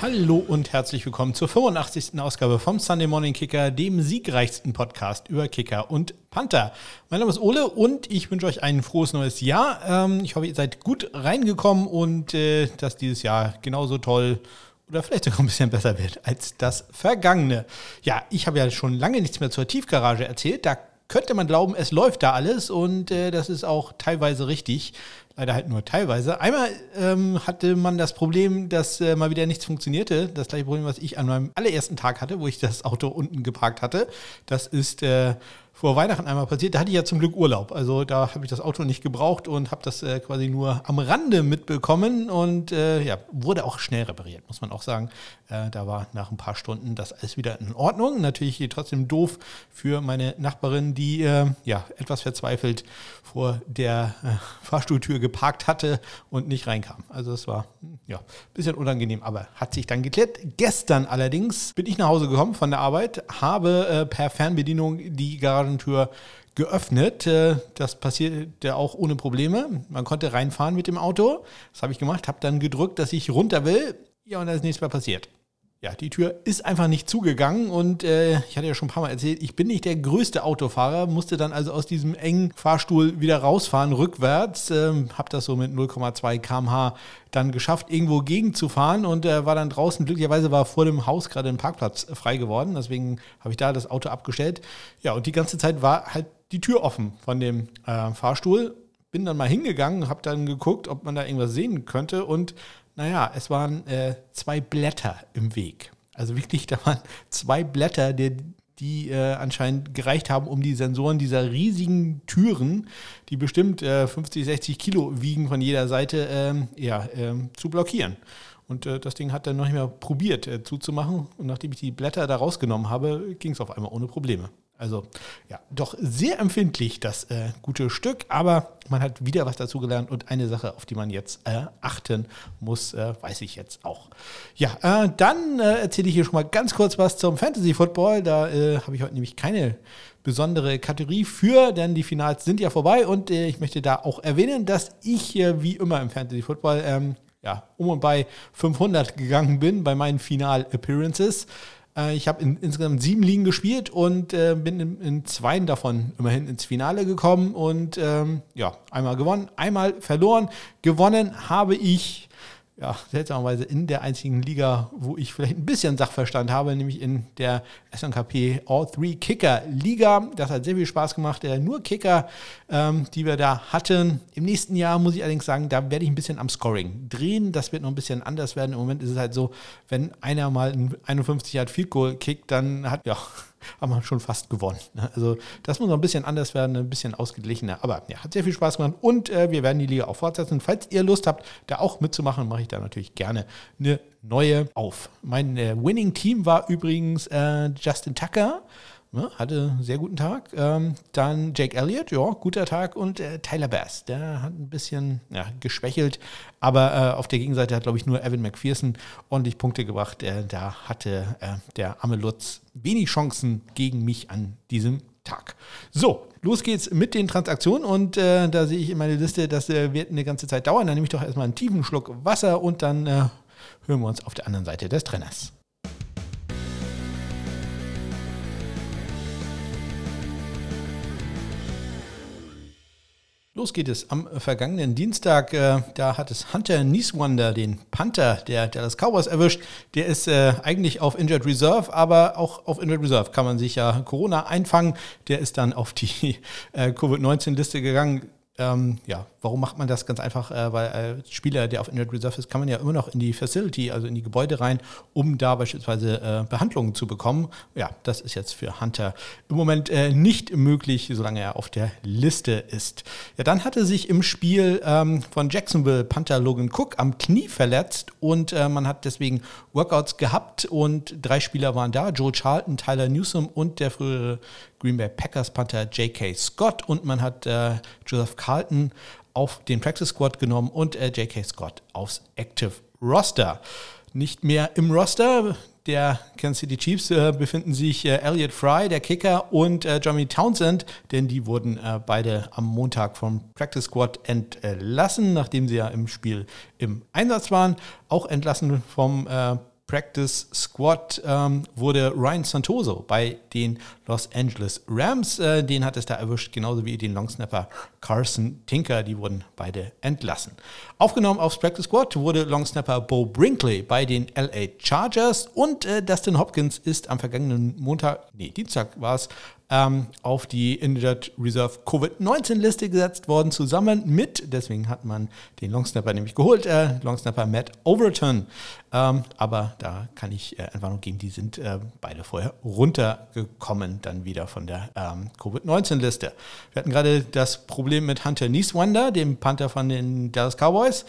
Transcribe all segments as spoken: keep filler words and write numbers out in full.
Hallo und herzlich willkommen zur fünfundachtzigsten Ausgabe vom Sunday Morning Kicker, dem siegreichsten Podcast über Kicker und Panther. Mein Name ist Ole und ich wünsche euch ein frohes neues Jahr. Ich hoffe, ihr seid gut reingekommen und dass dieses Jahr genauso toll oder vielleicht sogar ein bisschen besser wird als das vergangene. Ja, ich habe ja schon lange nichts mehr zur Tiefgarage erzählt. Da könnte man glauben, es läuft da alles und äh, das ist auch teilweise richtig. Leider halt nur teilweise. Einmal ähm, hatte man das Problem, dass äh, mal wieder nichts funktionierte. Das gleiche Problem, was ich an meinem allerersten Tag hatte, wo ich das Auto unten geparkt hatte. Das ist äh, vor Weihnachten einmal passiert. Da hatte ich ja zum Glück Urlaub. Also da habe ich das Auto nicht gebraucht und habe das äh, quasi nur am Rande mitbekommen. Und äh, ja, wurde auch schnell repariert, muss man auch sagen. Äh, da war nach ein paar Stunden das alles wieder in Ordnung. Natürlich trotzdem doof für meine Nachbarin, die äh, ja etwas verzweifelt vor der äh, Fahrstuhltür geparkt hatte und nicht reinkam. Also es war ja ein bisschen unangenehm, aber hat sich dann geklärt. Gestern allerdings bin ich nach Hause gekommen von der Arbeit, habe äh, per Fernbedienung die Garagentür geöffnet. Äh, das passierte auch ohne Probleme. Man konnte reinfahren mit dem Auto. Das habe ich gemacht, habe dann gedrückt, dass ich runter will. Ja, und dann ist nichts mehr passiert. Ja, die Tür ist einfach nicht zugegangen und äh, ich hatte ja schon ein paar Mal erzählt, ich bin nicht der größte Autofahrer, musste dann also aus diesem engen Fahrstuhl wieder rausfahren, rückwärts, ähm, habe das so mit null Komma zwei Kilometer pro Stunde dann geschafft, irgendwo gegenzufahren und äh, war dann draußen. Glücklicherweise war vor dem Haus gerade ein Parkplatz frei geworden, deswegen habe ich da das Auto abgestellt. Ja, und die ganze Zeit war halt die Tür offen von dem äh, Fahrstuhl. Bin dann mal hingegangen, habe dann geguckt, ob man da irgendwas sehen könnte und naja, es waren äh, zwei Blätter im Weg. Also wirklich, da waren zwei Blätter, die, die äh, anscheinend gereicht haben, um die Sensoren dieser riesigen Türen, die bestimmt äh, fünfzig, sechzig Kilo wiegen von jeder Seite, äh, ja, äh, zu blockieren. Und äh, das Ding hat dann noch nicht mehr probiert äh, zuzumachen. Und nachdem ich die Blätter da rausgenommen habe, ging es auf einmal ohne Probleme. Also ja, doch sehr empfindlich das äh, gute Stück, aber man hat wieder was dazugelernt und eine Sache, auf die man jetzt äh, achten muss, äh, weiß ich jetzt auch. Ja, äh, dann äh, erzähle ich hier schon mal ganz kurz was zum Fantasy Football. Da äh, habe ich heute nämlich keine besondere Kategorie für, denn die Finals sind ja vorbei und äh, ich möchte da auch erwähnen, dass ich äh, wie immer im Fantasy Football ähm, ja, um und bei fünfhundert gegangen bin bei meinen Final-Appearances. Ich habe in, insgesamt sieben Ligen gespielt und äh, bin in, in zweien davon immerhin ins Finale gekommen und ähm, ja, einmal gewonnen, einmal verloren. Gewonnen habe ich, ja, seltsamerweise in der einzigen Liga, wo ich vielleicht ein bisschen Sachverstand habe, nämlich in der S N K P All drei Kicker Liga. Das hat sehr viel Spaß gemacht, äh, nur Kicker, ähm, die wir da hatten. Im nächsten Jahr muss ich allerdings sagen, da werde ich ein bisschen am Scoring drehen. Das wird noch ein bisschen anders werden. Im Moment ist es halt so, wenn einer mal einen einundfünfzig Yard Field Goal kickt, dann hat, ja, haben wir schon fast gewonnen. Also das muss noch ein bisschen anders werden, ein bisschen ausgeglichener. Aber ja, hat sehr viel Spaß gemacht und äh, wir werden die Liga auch fortsetzen. Falls ihr Lust habt, da auch mitzumachen, mache ich da natürlich gerne eine neue auf. Mein äh, Winning-Team war übrigens äh, Justin Tucker, ne, hatte einen sehr guten Tag. Ähm, dann Jake Elliott, ja, guter Tag. Und äh, Tyler Bass, der hat ein bisschen ja, geschwächelt. Aber äh, auf der Gegenseite hat, glaube ich, nur Evan McPherson ordentlich Punkte gebracht. Äh, da hatte äh, der arme Lutz wenig Chancen gegen mich an diesem Tag. So, los geht's mit den Transaktionen und äh, da sehe ich in meiner Liste, das äh, wird eine ganze Zeit dauern. Dann nehme ich doch erstmal einen tiefen Schluck Wasser und dann äh, hören wir uns auf der anderen Seite des Trenners. Los geht es am vergangenen Dienstag, äh, da hat es Hunter Nieswander, den Panther der Dallas Cowboys, erwischt. Der ist äh, eigentlich auf Injured Reserve, aber auch auf Injured Reserve kann man sich ja Corona einfangen. Der ist dann auf die äh, Covid neunzehn Liste gegangen. Ähm, ja, warum macht man das? Ganz einfach, äh, weil als Spieler, der auf Injured Reserve ist, kann man ja immer noch in die Facility, also in die Gebäude rein, um da beispielsweise äh, Behandlungen zu bekommen. Ja, das ist jetzt für Hunter im Moment äh, nicht möglich, solange er auf der Liste ist. Ja, dann hatte sich im Spiel ähm, von Jacksonville Panther Logan Cook am Knie verletzt und äh, man hat deswegen Workouts gehabt und drei Spieler waren da, Joe Charlton, Tyler Newsom und der frühere Green Bay Packers Panther J K. Scott und man hat äh, Joseph Carlton auf den Practice Squad genommen und äh, J K. Scott aufs Active Roster. Nicht mehr im Roster der Kansas City Chiefs äh, befinden sich äh, Elliot Fry, der Kicker, und äh, Tommy Townsend, denn die wurden äh, beide am Montag vom Practice Squad entlassen, nachdem sie ja im Spiel im Einsatz waren. Auch entlassen vom äh, Practice Squad ähm, wurde Ryan Santoso bei den Los Angeles Rams. Äh, den hat es da erwischt, genauso wie den Longsnapper Carson Tinker. Die wurden beide entlassen. Aufgenommen aufs Practice Squad wurde Longsnapper Bo Brinkley bei den L A Chargers. Und äh, Dustin Hopkins ist am vergangenen Montag, nee, Dienstag war es, ähm, auf die Injured Reserve Covid neunzehn Liste gesetzt worden, zusammen mit, deswegen hat man den Longsnapper nämlich geholt, äh, Longsnapper Matt Overton. Ähm, aber da kann ich äh, Entwarnung geben, die sind äh, beide vorher runtergekommen, dann wieder von der ähm, Covid neunzehn Liste. Wir hatten gerade das Problem mit Hunter Nieswander, dem Panther von den Dallas Cowboys,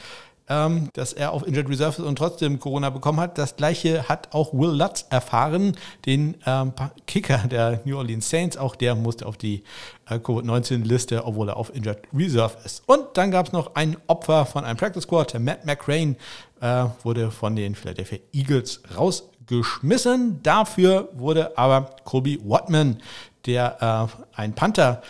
ähm, dass er auf Injured Reserve ist und trotzdem Corona bekommen hat. Das Gleiche hat auch Will Lutz erfahren, den ähm, Kicker der New Orleans Saints. Auch der musste auf die äh, Covid neunzehn Liste, obwohl er auf Injured Reserve ist. Und dann gab es noch ein Opfer von einem Practice Squad, Matt McCrane, wurde von den Philadelphia Eagles rausgeschmissen. Dafür wurde aber Colby Whatman, der äh, ein Panther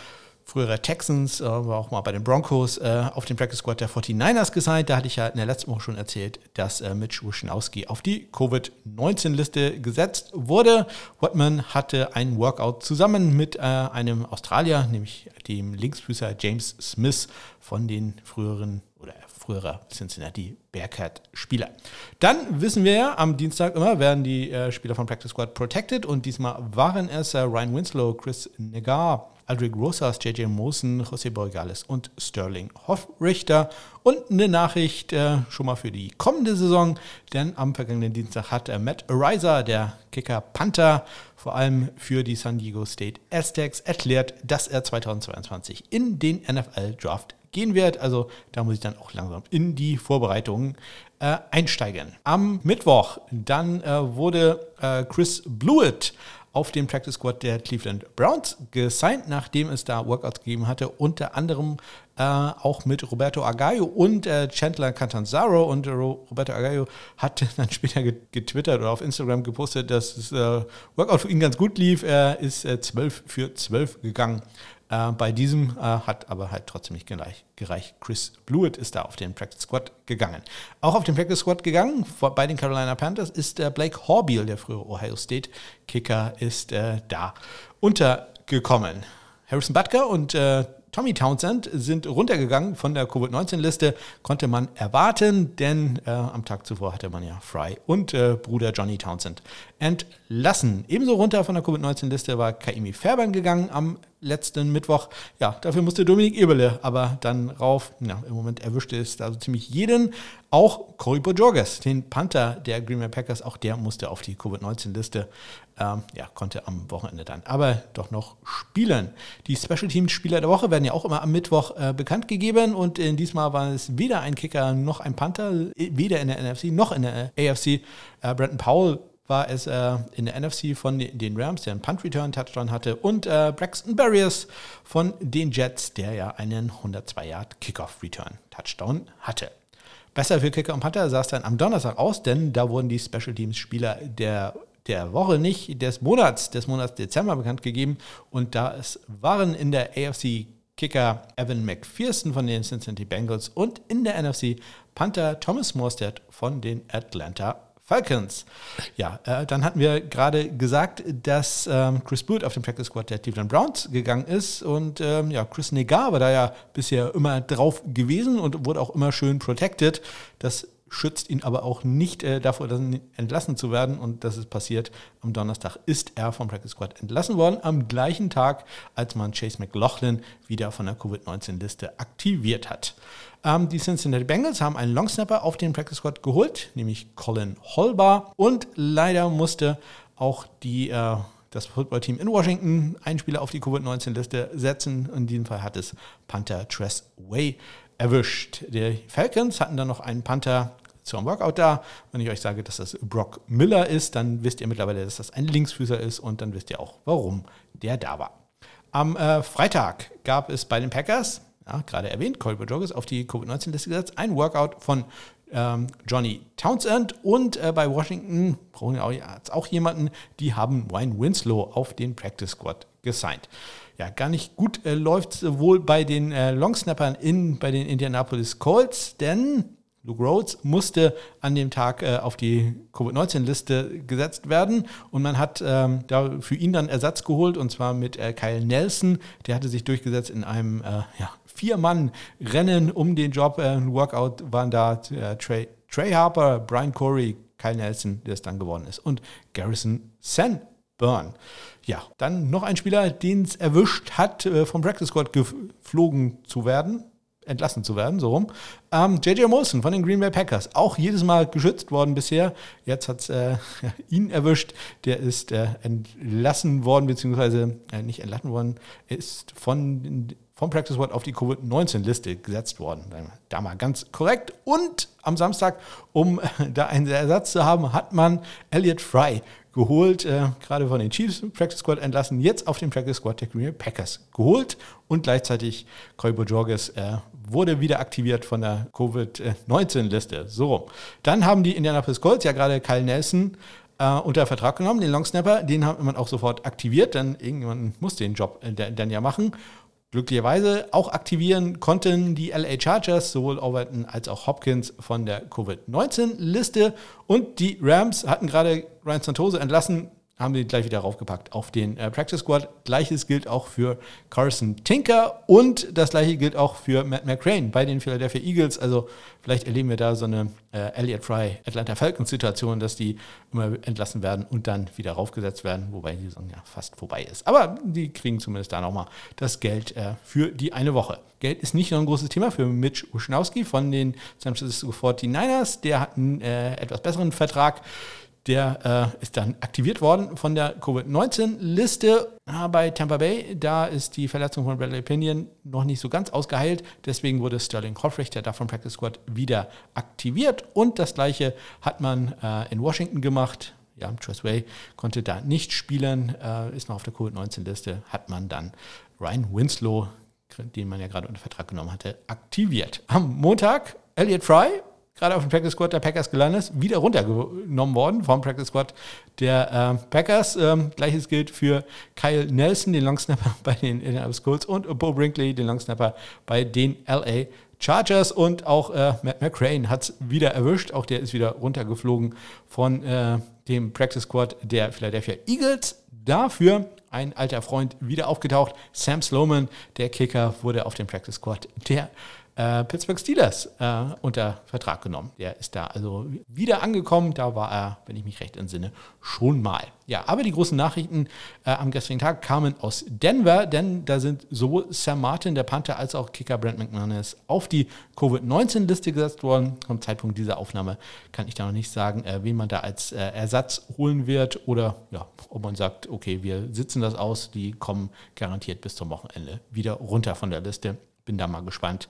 früherer Texans, äh, war auch mal bei den Broncos, äh, auf den Practice Squad der forty-niners gesigned. Da hatte ich ja in der letzten Woche schon erzählt, dass äh, Mitch Wishnowsky auf die Covid neunzehn Liste gesetzt wurde. Whatman hatte einen Workout zusammen mit äh, einem Australier, nämlich dem Linksfüßer James Smith von den früheren oder früherer Cincinnati Bearcat-Spieler. Dann wissen wir ja, am Dienstag immer werden die äh, Spieler von Practice Squad protected und diesmal waren es äh, Ryan Winslow, Chris Naggar, Aldrick Rosas, J J Mosen, José Borgales und Sterling Hofrichter. Und eine Nachricht äh, schon mal für die kommende Saison, denn am vergangenen Dienstag hat äh, Matt Ariza, der Kicker Panther, vor allem für die San Diego State Aztecs, erklärt, dass er zweitausendzweiundzwanzig in den N F L Draft gehen wird. Also da muss ich dann auch langsam in die Vorbereitungen äh, einsteigen. Am Mittwoch dann äh, wurde äh, Chris Blewitt auf den Practice Squad der Cleveland Browns gesigned, nachdem es da Workouts gegeben hatte, unter anderem äh, auch mit Roberto Aguayo und äh, Chandler Catanzaro. Und äh, Roberto Aguayo hat dann später getwittert oder auf Instagram gepostet, dass das äh, Workout für ihn ganz gut lief. Er ist äh, zwölf für zwölf gegangen. Äh, bei diesem äh, hat aber halt trotzdem nicht gleich gereicht. Chris Blewitt ist da auf den Practice Squad gegangen. Auch auf den Practice Squad gegangen vor, bei den Carolina Panthers ist äh, Blake Horbeal, der frühere Ohio State Kicker, ist äh, da untergekommen. Harrison Butker und äh, Tommy Townsend sind runtergegangen von der Covid neunzehn Liste, konnte man erwarten, denn äh, am Tag zuvor hatte man ja Fry und äh, Bruder Johnny Townsend entlassen. Ebenso runter von der Covid neunzehn Liste war Kaimi Fairbairn gegangen am letzten Mittwoch. Ja, dafür musste Dominik Eberle aber dann rauf. Ja, im Moment erwischte es also ziemlich jeden. Auch Corey Bojorquez, den Panther der Green Bay Packers, auch der musste auf die Covid neunzehn Liste. Ähm, ja, konnte am Wochenende dann aber doch noch spielen. Die Special Teams Spieler der Woche werden ja auch immer am Mittwoch äh, bekannt gegeben und in diesmal war es weder ein Kicker noch ein Panther, weder in der N F C noch in der A F C. Äh, Brandon Powell war es äh, in der N F C von den Rams, der einen Punt-Return-Touchdown hatte, und äh, Braxton Berrios von den Jets, der ja einen hundertzwei Yard Kickoff Return Touchdown hatte. Besser für Kicker und Panther sah es dann am Donnerstag aus, denn da wurden die Special-Teams-Spieler der, der Woche, nicht des Monats, des Monats Dezember bekannt gegeben, und da es waren in der A F C Kicker Evan McPherson von den Cincinnati Bengals und in der N F C Panther Thomas Morstead von den Atlanta Falcons. Ja, äh, dann hatten wir gerade gesagt, dass ähm, Chris Blewitt auf den Practice Squad der Cleveland Browns gegangen ist und ähm, ja, Chris Naggar war da ja bisher immer drauf gewesen und wurde auch immer schön protected. Das schützt ihn aber auch nicht äh, davor, entlassen zu werden, und das ist passiert. Am Donnerstag ist er vom Practice Squad entlassen worden, am gleichen Tag, als man Chase McLaughlin wieder von der Covid neunzehn Liste aktiviert hat. Die Cincinnati Bengals haben einen Longsnapper auf den Practice Squad geholt, nämlich Colin Holbar. Und leider musste auch die, äh, das Footballteam in Washington einen Spieler auf die Covid neunzehn Liste setzen. In diesem Fall hat es Panther Tress Way erwischt. Die Falcons hatten dann noch einen Panther zum Workout da. Wenn ich euch sage, dass das Brock Miller ist, dann wisst ihr mittlerweile, dass das ein Linksfüßer ist. Und dann wisst ihr auch, warum der da war. Am äh, Freitag gab es bei den Packers, ja, gerade erwähnt, Corey Bojorquez auf die Covid neunzehn Liste gesetzt, ein Workout von ähm, Johnny Townsend, und äh, bei Washington brauchen wir auch, auch jemanden, die haben Ryan Winslow auf den Practice Squad gesigned. Ja, gar nicht gut äh, läuft es wohl bei den äh, Longsnappern in, bei den Indianapolis Colts, denn Luke Rhodes musste an dem Tag äh, auf die Covid neunzehn Liste gesetzt werden und man hat ähm, da für ihn dann Ersatz geholt und zwar mit äh, Kyle Nelson. Der hatte sich durchgesetzt in einem äh, ja, Vier-Mann-Rennen um den Job. Äh, ein Workout waren da äh, Trey, Trey Harper, Brian Corey, Kyle Nelson, der es dann geworden ist und Garrison Sanborn. Ja, dann noch ein Spieler, den es erwischt hat, äh, vom Practice Squad geflogen zu werden. entlassen zu werden, so rum. Ähm, J J Molson von den Green Bay Packers, auch jedes Mal geschützt worden bisher. Jetzt hat es äh, ihn erwischt. Der ist äh, entlassen worden, beziehungsweise äh, nicht entlassen worden, ist von, vom Practice Squad auf die Covid neunzehn Liste gesetzt worden. Da mal ganz korrekt. Und am Samstag, um äh, da einen Ersatz zu haben, hat man Elliot Fry geholt, äh, gerade von den Chiefs, Practice Squad entlassen, jetzt auf dem Practice Squad der Green Bay Packers geholt und gleichzeitig Corey Bojorquez äh, wurde wieder aktiviert von der Covid neunzehn Liste. So rum. Dann haben die Indianapolis Colts ja gerade Kyle Nelson äh, unter Vertrag genommen, den Longsnapper, den hat man auch sofort aktiviert, denn irgendjemand muss den Job äh, dann ja machen. Glücklicherweise auch aktivieren konnten die L A Chargers sowohl Overton als auch Hopkins von der Covid neunzehn Liste. Und die Rams hatten gerade Ryan Santoso entlassen, haben sie gleich wieder raufgepackt auf den äh, Practice Squad. Gleiches gilt auch für Carson Tinker und das gleiche gilt auch für Matt McCrane bei den Philadelphia Eagles. Also vielleicht erleben wir da so eine äh, Elliot Fry Atlanta Falcons Situation, dass die immer entlassen werden und dann wieder raufgesetzt werden, wobei die Saison ja fast vorbei ist. Aber die kriegen zumindest da nochmal das Geld äh, für die eine Woche. Geld ist nicht nur ein großes Thema für Mitch Wishnowsky von den San Francisco forty-niners. Der hat einen äh, etwas besseren Vertrag. Der äh, ist dann aktiviert worden von der Covid neunzehn Liste ah, bei Tampa Bay. Da ist die Verletzung von Bradley Pinion noch nicht so ganz ausgeheilt. Deswegen wurde Sterling Hofrichter da vom Practice Squad wieder aktiviert. Und das Gleiche hat man äh, in Washington gemacht. Ja, Tressway konnte da nicht spielen, äh, ist noch auf der Covid neunzehn Liste. Hat man dann Ryan Winslow, den man ja gerade unter Vertrag genommen hatte, aktiviert. Am Montag Elliot Fry, gerade auf dem Practice Squad der Packers gelandet ist, wieder runtergenommen worden vom Practice Squad der äh, Packers. Ähm, Gleiches gilt für Kyle Nelson, den Longsnapper bei den Indianapolis Colts und Bo Brinkley, den Longsnapper bei den L A Chargers. Und auch äh, Matt McCrane hat es wieder erwischt. Auch der ist wieder runtergeflogen von äh, dem Practice Squad der Philadelphia Eagles. Dafür ein alter Freund wieder aufgetaucht. Sam Sloman, der Kicker, wurde auf dem Practice Squad der Pittsburgh Steelers äh, unter Vertrag genommen. Der ist da also wieder angekommen. Da war er, wenn ich mich recht entsinne, schon mal. Ja, aber die großen Nachrichten äh, am gestrigen Tag kamen aus Denver, denn da sind sowohl Sam Martin, der Panther, als auch Kicker Brent McManus auf die Covid neunzehn Liste gesetzt worden. Zum Zeitpunkt dieser Aufnahme kann ich da noch nicht sagen, äh, wen man da als äh, Ersatz holen wird oder ja, ob man sagt, okay, wir sitzen das aus, die kommen garantiert bis zum Wochenende wieder runter von der Liste. Bin da mal gespannt.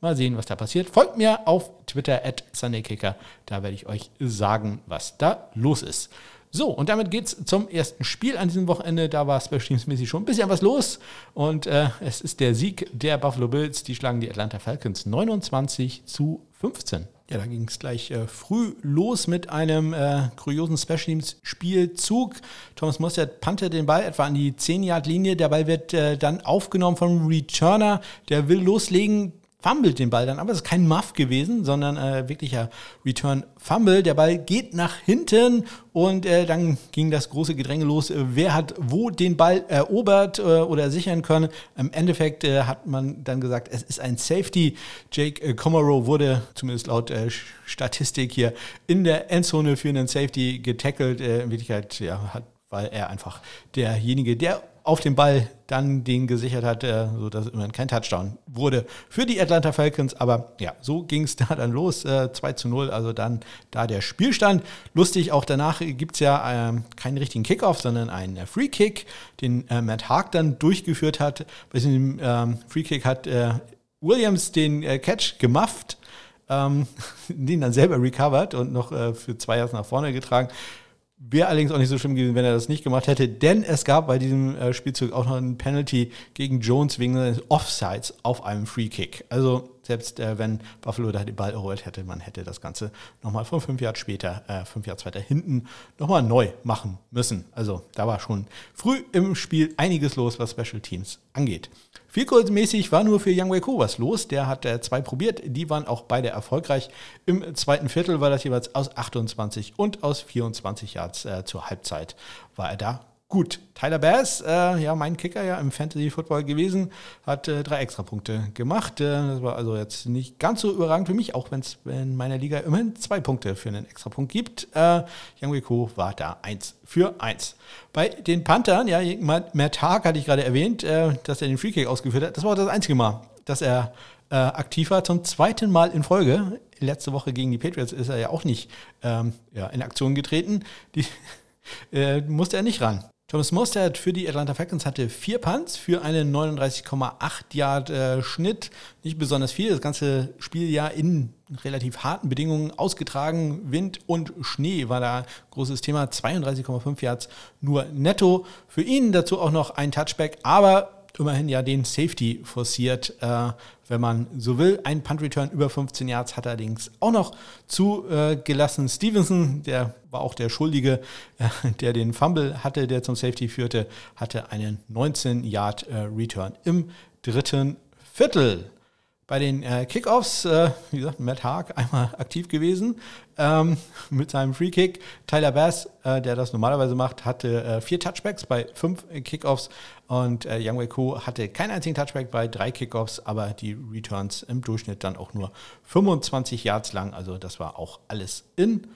Mal sehen, was da passiert. Folgt mir auf Twitter at SundayKicker. Da werde ich euch sagen, was da los ist. So, und damit geht's zum ersten Spiel an diesem Wochenende. Da war Special Teams-mäßig schon ein bisschen was los. Und äh, es ist der Sieg der Buffalo Bills. Die schlagen die Atlanta Falcons neunundzwanzig zu fünfzehn. Ja, da ging es gleich äh, früh los mit einem äh, kuriosen Special Teams-Spielzug. Thomas Morstead pantert den Ball etwa an die zehn-Yard-Linie. Der Ball wird äh, dann aufgenommen vom Returner. Der will loslegen. Fummelt den Ball dann, aber es ist kein Muff gewesen, sondern äh, wirklicher Return-Fumble. Der Ball geht nach hinten und äh, dann ging das große Gedränge los. Äh, wer hat wo den Ball erobert äh, oder sichern können? Im Endeffekt äh, hat man dann gesagt, es ist ein Safety. Jake äh, Komorow wurde, zumindest laut äh, Statistik hier, in der Endzone für einen Safety getackelt. Äh, in Wirklichkeit ja, hat, weil er einfach derjenige, der auf den Ball dann den gesichert hat, sodass immerhin kein Touchdown wurde für die Atlanta Falcons. Aber ja, so ging es da dann los. Äh, zwei zu null, also dann da der Spielstand. Lustig, auch danach gibt es ja äh, keinen richtigen Kickoff, sondern einen äh, Free Kick, den äh, Matt Haag dann durchgeführt hat. Bei diesem ähm, Free Kick hat äh, Williams den äh, Catch gemufft, ähm, den dann selber recovered und noch äh, für zwei Yards nach vorne getragen. Wäre allerdings auch nicht so schlimm gewesen, wenn er das nicht gemacht hätte, denn es gab bei diesem äh, Spielzug auch noch einen Penalty gegen Jones wegen seines Offsides auf einem Free Kick. Also selbst äh, wenn Buffalo da den Ball erholt hätte, man hätte das Ganze nochmal von fünf Yards später, äh, fünf Yards weiter hinten, nochmal neu machen müssen. Also da war schon früh im Spiel einiges los, was Special Teams angeht. Field Goals-mäßig war nur für Young Wei Ko was los. Der hat äh, zwei probiert, die waren auch beide erfolgreich. Im zweiten Viertel war das jeweils aus achtundzwanzig und aus vierundzwanzig Yards äh, zur Halbzeit war er da. Gut, Tyler Bass, äh, ja, mein Kicker ja im Fantasy-Football gewesen, hat äh, drei Extrapunkte gemacht. Äh, das war also jetzt nicht ganz so überragend für mich, auch wenn es in meiner Liga immerhin zwei Punkte für einen Extrapunkt gibt. Äh, Young Wei Ko war da eins für eins. Bei den Panthern, ja, Matt Haag hatte ich gerade erwähnt, äh, dass er den Freekick ausgeführt hat. Das war auch das einzige Mal, dass er äh, aktiv war, zum zweiten Mal in Folge. Letzte Woche gegen die Patriots ist er ja auch nicht ähm, ja, in Aktion getreten. Die äh, musste er nicht ran. Thomas Morstead für die Atlanta Falcons hatte vier Punts für einen neununddreißig Komma acht Yard Schnitt. Nicht besonders viel, das ganze Spieljahr in relativ harten Bedingungen ausgetragen. Wind und Schnee war da großes Thema. zweiunddreißig Komma fünf Yards nur netto. Für ihn dazu auch noch ein Touchback, aber immerhin ja den Safety forciert, äh, wenn man so will. Ein Punt-Return über fünfzehn Yards hat er allerdings auch noch zugelassen. Äh, Stevenson, der war auch der Schuldige, äh, der den Fumble hatte, der zum Safety führte, hatte einen neunzehn Yard Return im dritten Viertel. Bei den äh, Kickoffs, äh, wie gesagt, Matt Haag einmal aktiv gewesen ähm, mit seinem Free-Kick. Tyler Bass, äh, der das normalerweise macht, hatte äh, vier Touchbacks bei fünf äh, Kickoffs und äh, Young Wei Ko hatte keinen einzigen Touchback bei drei Kickoffs, aber die Returns im Durchschnitt dann auch nur fünfundzwanzig Yards lang. Also das war auch alles in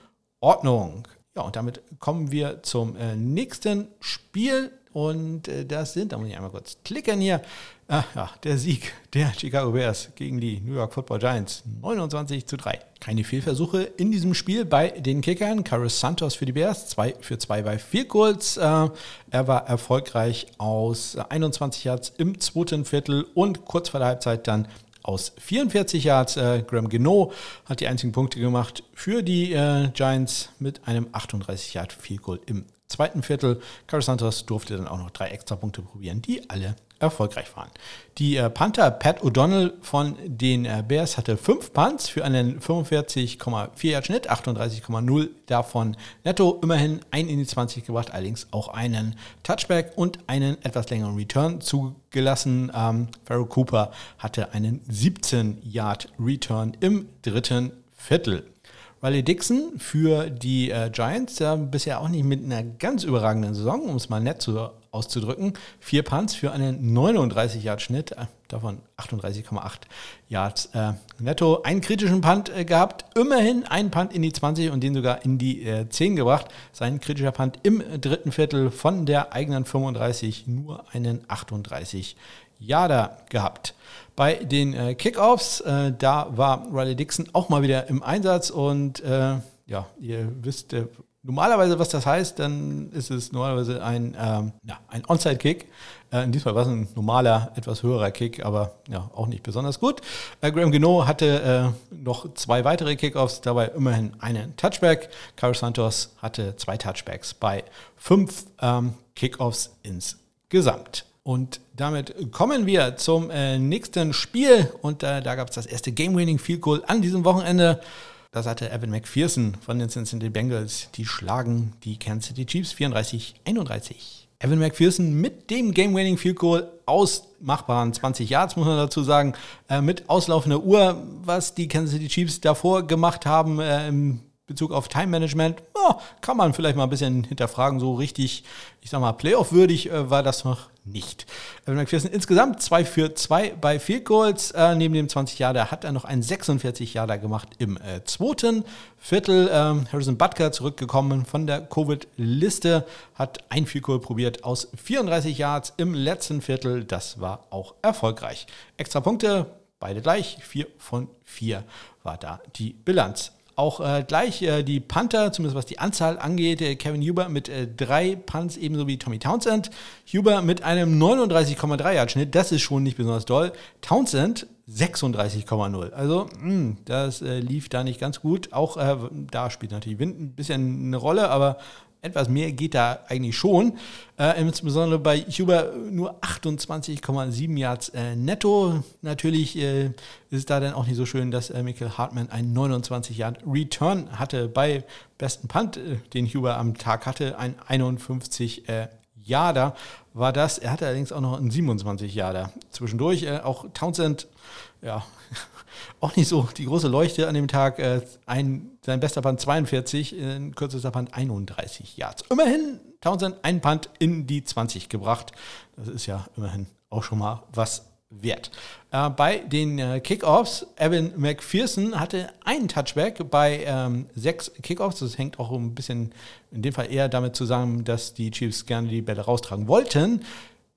Ordnung. Ja, und damit kommen wir zum äh, nächsten Spiel. Und äh, das sind, da muss ich einmal kurz klicken hier, ah, ja, der Sieg der Chicago Bears gegen die New York Football Giants, neunundzwanzig zu drei. Keine Fehlversuche in diesem Spiel bei den Kickern. Chris Santos für die Bears, zwei für zwei bei Field Goals. Äh, er war erfolgreich aus einundzwanzig Yards im zweiten Viertel und kurz vor der Halbzeit dann aus vierundvierzig Yards. Äh, Graham Gano hat die einzigen Punkte gemacht für die äh, Giants mit einem achtunddreißig Yard Field Goal im zweiten Viertel. Carlos Santos durfte dann auch noch drei Extrapunkte probieren, die alle erfolgreich waren. Die äh, Panther Pat O'Donnell von den äh, Bears hatte fünf Punts für einen fünfundvierzig Komma vier Yard Schnitt, achtunddreißig Komma null davon netto, immerhin ein in die zwanzig gebracht, allerdings auch einen Touchback und einen etwas längeren Return zugelassen. Ähm, Pharaoh Cooper hatte einen siebzehn Yard Return im dritten Viertel. Riley Dixon für die äh, Giants, äh, bisher auch nicht mit einer ganz überragenden Saison, um es mal nett zu, auszudrücken. Vier Punts für einen neununddreißig Yard Schnitt, äh, davon achtunddreißig Komma acht Yards äh, netto. Einen kritischen Punt äh, gehabt, immerhin einen Punt in die zwanzig und den sogar in die äh, zehn gebracht. Sein kritischer Punt im dritten Viertel von der eigenen fünfunddreißig nur einen achtunddreißig Yarder gehabt. Bei den äh, Kickoffs, äh, da war Riley Dixon auch mal wieder im Einsatz und äh, ja, ihr wisst äh, normalerweise, was das heißt, dann ist es normalerweise ein, ähm, ja, ein Onside-Kick. Äh, in diesem Fall war es ein normaler, etwas höherer Kick, aber ja, auch nicht besonders gut. Äh, Graham Gano hatte äh, noch zwei weitere Kickoffs, dabei immerhin einen Touchback. Carlos Santos hatte zwei Touchbacks bei fünf ähm, Kickoffs insgesamt. Und damit kommen wir zum äh, nächsten Spiel. Und äh, da gab es das erste Game-Winning-Field-Goal an diesem Wochenende. Das hatte Evan McPherson von den Cincinnati Bengals. Die schlagen die Kansas City Chiefs vierunddreißig zu einunddreißig. Evan McPherson mit dem Game-Winning-Field-Goal aus machbaren zwanzig Yards, muss man dazu sagen, äh, mit auslaufender Uhr, was die Kansas City Chiefs davor gemacht haben äh, im Bezug auf Time-Management, oh, kann man vielleicht mal ein bisschen hinterfragen. So richtig, ich sag mal, Playoff-würdig äh, war das noch nicht. Evan McPherson insgesamt zwei für zwei bei Field Goals. Äh, neben dem zwanzig Yarder hat er noch einen sechsundvierzig Yarder gemacht im äh, zweiten Viertel. Ähm, Harrison Butker zurückgekommen von der Covid-Liste, hat ein Field Goal probiert aus vierunddreißig Yards im letzten Viertel. Das war auch erfolgreich. Extra Punkte, beide gleich. vier von vier war da die Bilanz. Auch äh, gleich äh, die Panther, zumindest was die Anzahl angeht, äh, Kevin Huber mit äh, drei Punts, ebenso wie Tommy Townsend. Huber mit einem neununddreißig Komma drei Yard Schnitt, das ist schon nicht besonders doll. Townsend sechsunddreißig Komma null, also mh, das äh, lief da nicht ganz gut. Auch äh, da spielt natürlich Wind ein bisschen eine Rolle, aber etwas mehr geht da eigentlich schon. Äh, insbesondere bei Huber nur achtundzwanzig Komma sieben Yards äh, netto. Natürlich äh, ist es da dann auch nicht so schön, dass äh, Michael Hartman einen neunundzwanzig Yard Return hatte. Bei besten Punt, äh, den Huber am Tag hatte, ein einundfünfzig Yarder war das. Er hatte allerdings auch noch einen siebenundzwanzig Yarder zwischendurch. Äh, auch Townsend, ja, auch nicht so die große Leuchte an dem Tag. Äh, ein, sein bester Punt zweiundvierzig, ein kürzester Punt einunddreißig Yards. Immerhin Townsend ein Punt in die zwanzig gebracht. Das ist ja immerhin auch schon mal was wert. Äh, bei den äh, Kickoffs, Evan McPherson hatte einen Touchback bei ähm, sechs Kickoffs. Das hängt auch ein bisschen in dem Fall eher damit zusammen, dass die Chiefs gerne die Bälle raustragen wollten.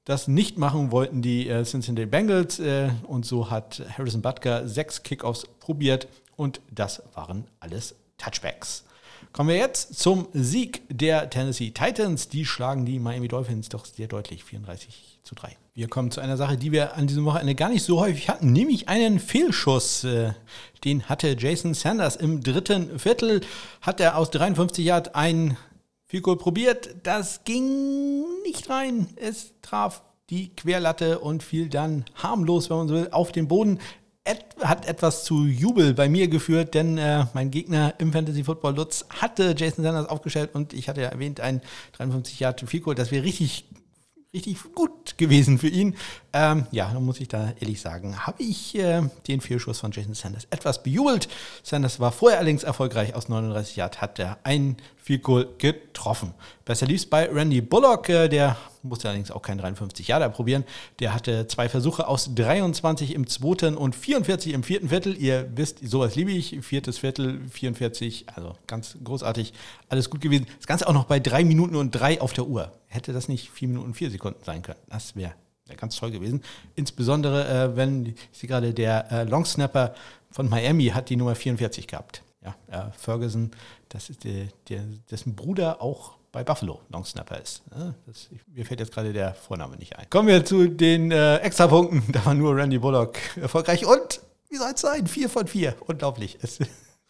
Das nicht machen wollten die äh, Cincinnati Bengals äh, und so hat Harrison Butker sechs Kickoffs probiert und das waren alles Touchbacks. Kommen wir jetzt zum Sieg der Tennessee Titans. Die schlagen die Miami Dolphins doch sehr deutlich, vierunddreißig zu drei. Wir kommen zu einer Sache, die wir an diesem Wochenende gar nicht so häufig hatten, nämlich einen Fehlschuss. Den hatte Jason Sanders im dritten Viertel. Hat er aus dreiundfünfzig Yard ein Field Goal probiert. Das ging nicht rein. Es traf die Querlatte und fiel dann harmlos, wenn man so will, auf den Boden. Hat etwas zu Jubel bei mir geführt, denn äh, mein Gegner im Fantasy Football Lutz hatte Jason Sanders aufgestellt und ich hatte ja erwähnt, ein dreiundfünfzig Yard Field Goal, das wäre richtig, richtig gut gewesen für ihn. Ähm, ja, dann muss ich da ehrlich sagen, habe ich äh, den Fehlschuss von Jason Sanders etwas bejubelt. Sanders war vorher allerdings erfolgreich, aus neununddreißig Yard hat er einen Field Goal getroffen. Besser lief es bei Randy Bullock, äh, der musste allerdings auch keinen dreiundfünfzig Yarder probieren. Der hatte zwei Versuche aus dreiundzwanzig im zweiten und vierundvierzig im vierten Viertel. Ihr wisst, sowas liebe ich. Viertes Viertel, vierundvierzig, also ganz großartig. Alles gut gewesen. Das Ganze auch noch bei drei Minuten und drei auf der Uhr. Hätte das nicht vier Minuten und vier Sekunden sein können. Das wäre wär ganz toll gewesen. Insbesondere, äh, wenn ich sehe gerade, der äh, Longsnapper von Miami hat die Nummer vierundvierzig gehabt. Ja, äh, Ferguson, das ist der, der, dessen Bruder auch bei Buffalo Longsnapper ist. Das, mir fällt jetzt gerade der Vorname nicht ein. Kommen wir zu den äh, Extrapunkten. Da war nur Randy Bullock erfolgreich. Und wie soll es sein? Vier von vier. Unglaublich. Es,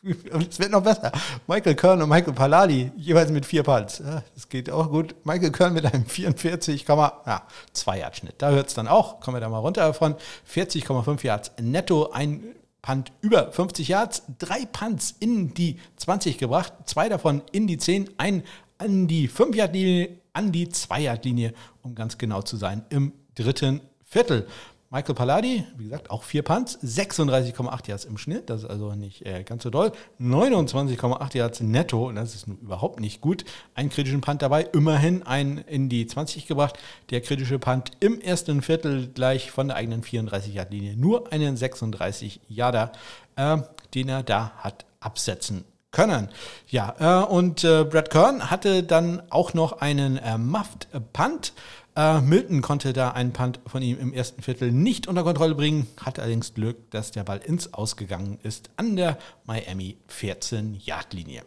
es wird noch besser. Michael Kern und Michael Palladi jeweils mit vier Punts. Das geht auch gut. Michael Kern mit einem vierundvierzig Komma zwei Yard Schnitt. Da hört es dann auch. Kommen wir da mal runter davon. vierzig Komma fünf Yards netto. Ein Punt über fünfzig Yards. Drei Punts in die zwanzig gebracht. Zwei davon in die zehn. Ein an die fünf Yard Linie, an die zwei Yard Linie, um ganz genau zu sein, im dritten Viertel. Michael Palladi, wie gesagt, auch vier Punts, sechsunddreißig Komma acht Yards im Schnitt, das ist also nicht äh, ganz so doll, neunundzwanzig Komma acht Yards netto, und das ist nun überhaupt nicht gut. Einen kritischen Punt dabei, immerhin einen in die zwanzig gebracht. Der kritische Punt im ersten Viertel gleich von der eigenen vierunddreißig Yard Linie, nur einen sechsunddreißig Yarder, äh, den er da hat absetzen können. Ja, äh, und äh, Brad Kern hatte dann auch noch einen äh, Muffed Punt. Äh, Milton konnte da einen Punt von ihm im ersten Viertel nicht unter Kontrolle bringen, hatte allerdings Glück, dass der Ball ins Ausgegangen ist an der Miami vierzehn Yard Linie.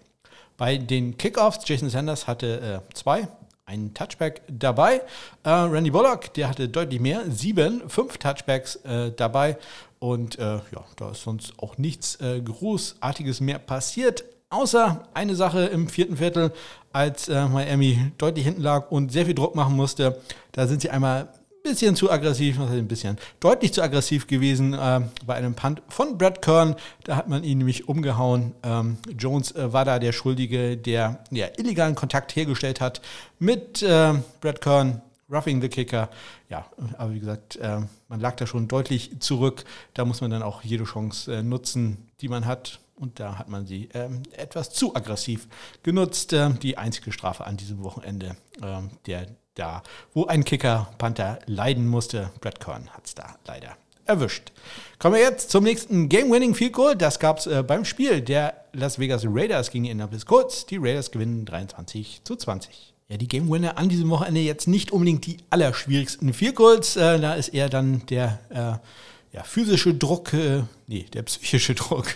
Bei den Kickoffs, Jason Sanders hatte äh, zwei, einen Touchback dabei. Äh, Randy Bullock, der hatte deutlich mehr, sieben, fünf Touchbacks äh, dabei. Und äh, ja, da ist sonst auch nichts äh, Großartiges mehr passiert. Außer eine Sache im vierten Viertel, als äh, Miami deutlich hinten lag und sehr viel Druck machen musste. Da sind sie einmal ein bisschen zu aggressiv, was heißt ein bisschen, deutlich zu aggressiv gewesen äh, bei einem Punt von Brad Kern. Da hat man ihn nämlich umgehauen. Ähm, Jones äh, war da der Schuldige, der ja, illegalen Kontakt hergestellt hat mit äh, Brad Kern. Roughing the Kicker, ja, aber wie gesagt, äh, man lag da schon deutlich zurück. Da muss man dann auch jede Chance äh, nutzen, die man hat. Und da hat man sie ähm, etwas zu aggressiv genutzt. Ähm, die einzige Strafe an diesem Wochenende, ähm, der da, wo ein Kicker-Panther leiden musste. Brad Kern hat es da leider erwischt. Kommen wir jetzt zum nächsten Game-Winning-Field-Goal. Das gab es äh, beim Spiel der Las Vegas Raiders gegen Indianapolis Colts. Die Raiders gewinnen dreiundzwanzig zu zwanzig. Ja, die Game-Winner an diesem Wochenende jetzt nicht unbedingt die allerschwierigsten Field Goals. Äh, da ist eher dann der äh, ja, physische Druck, äh, nee, der psychische Druck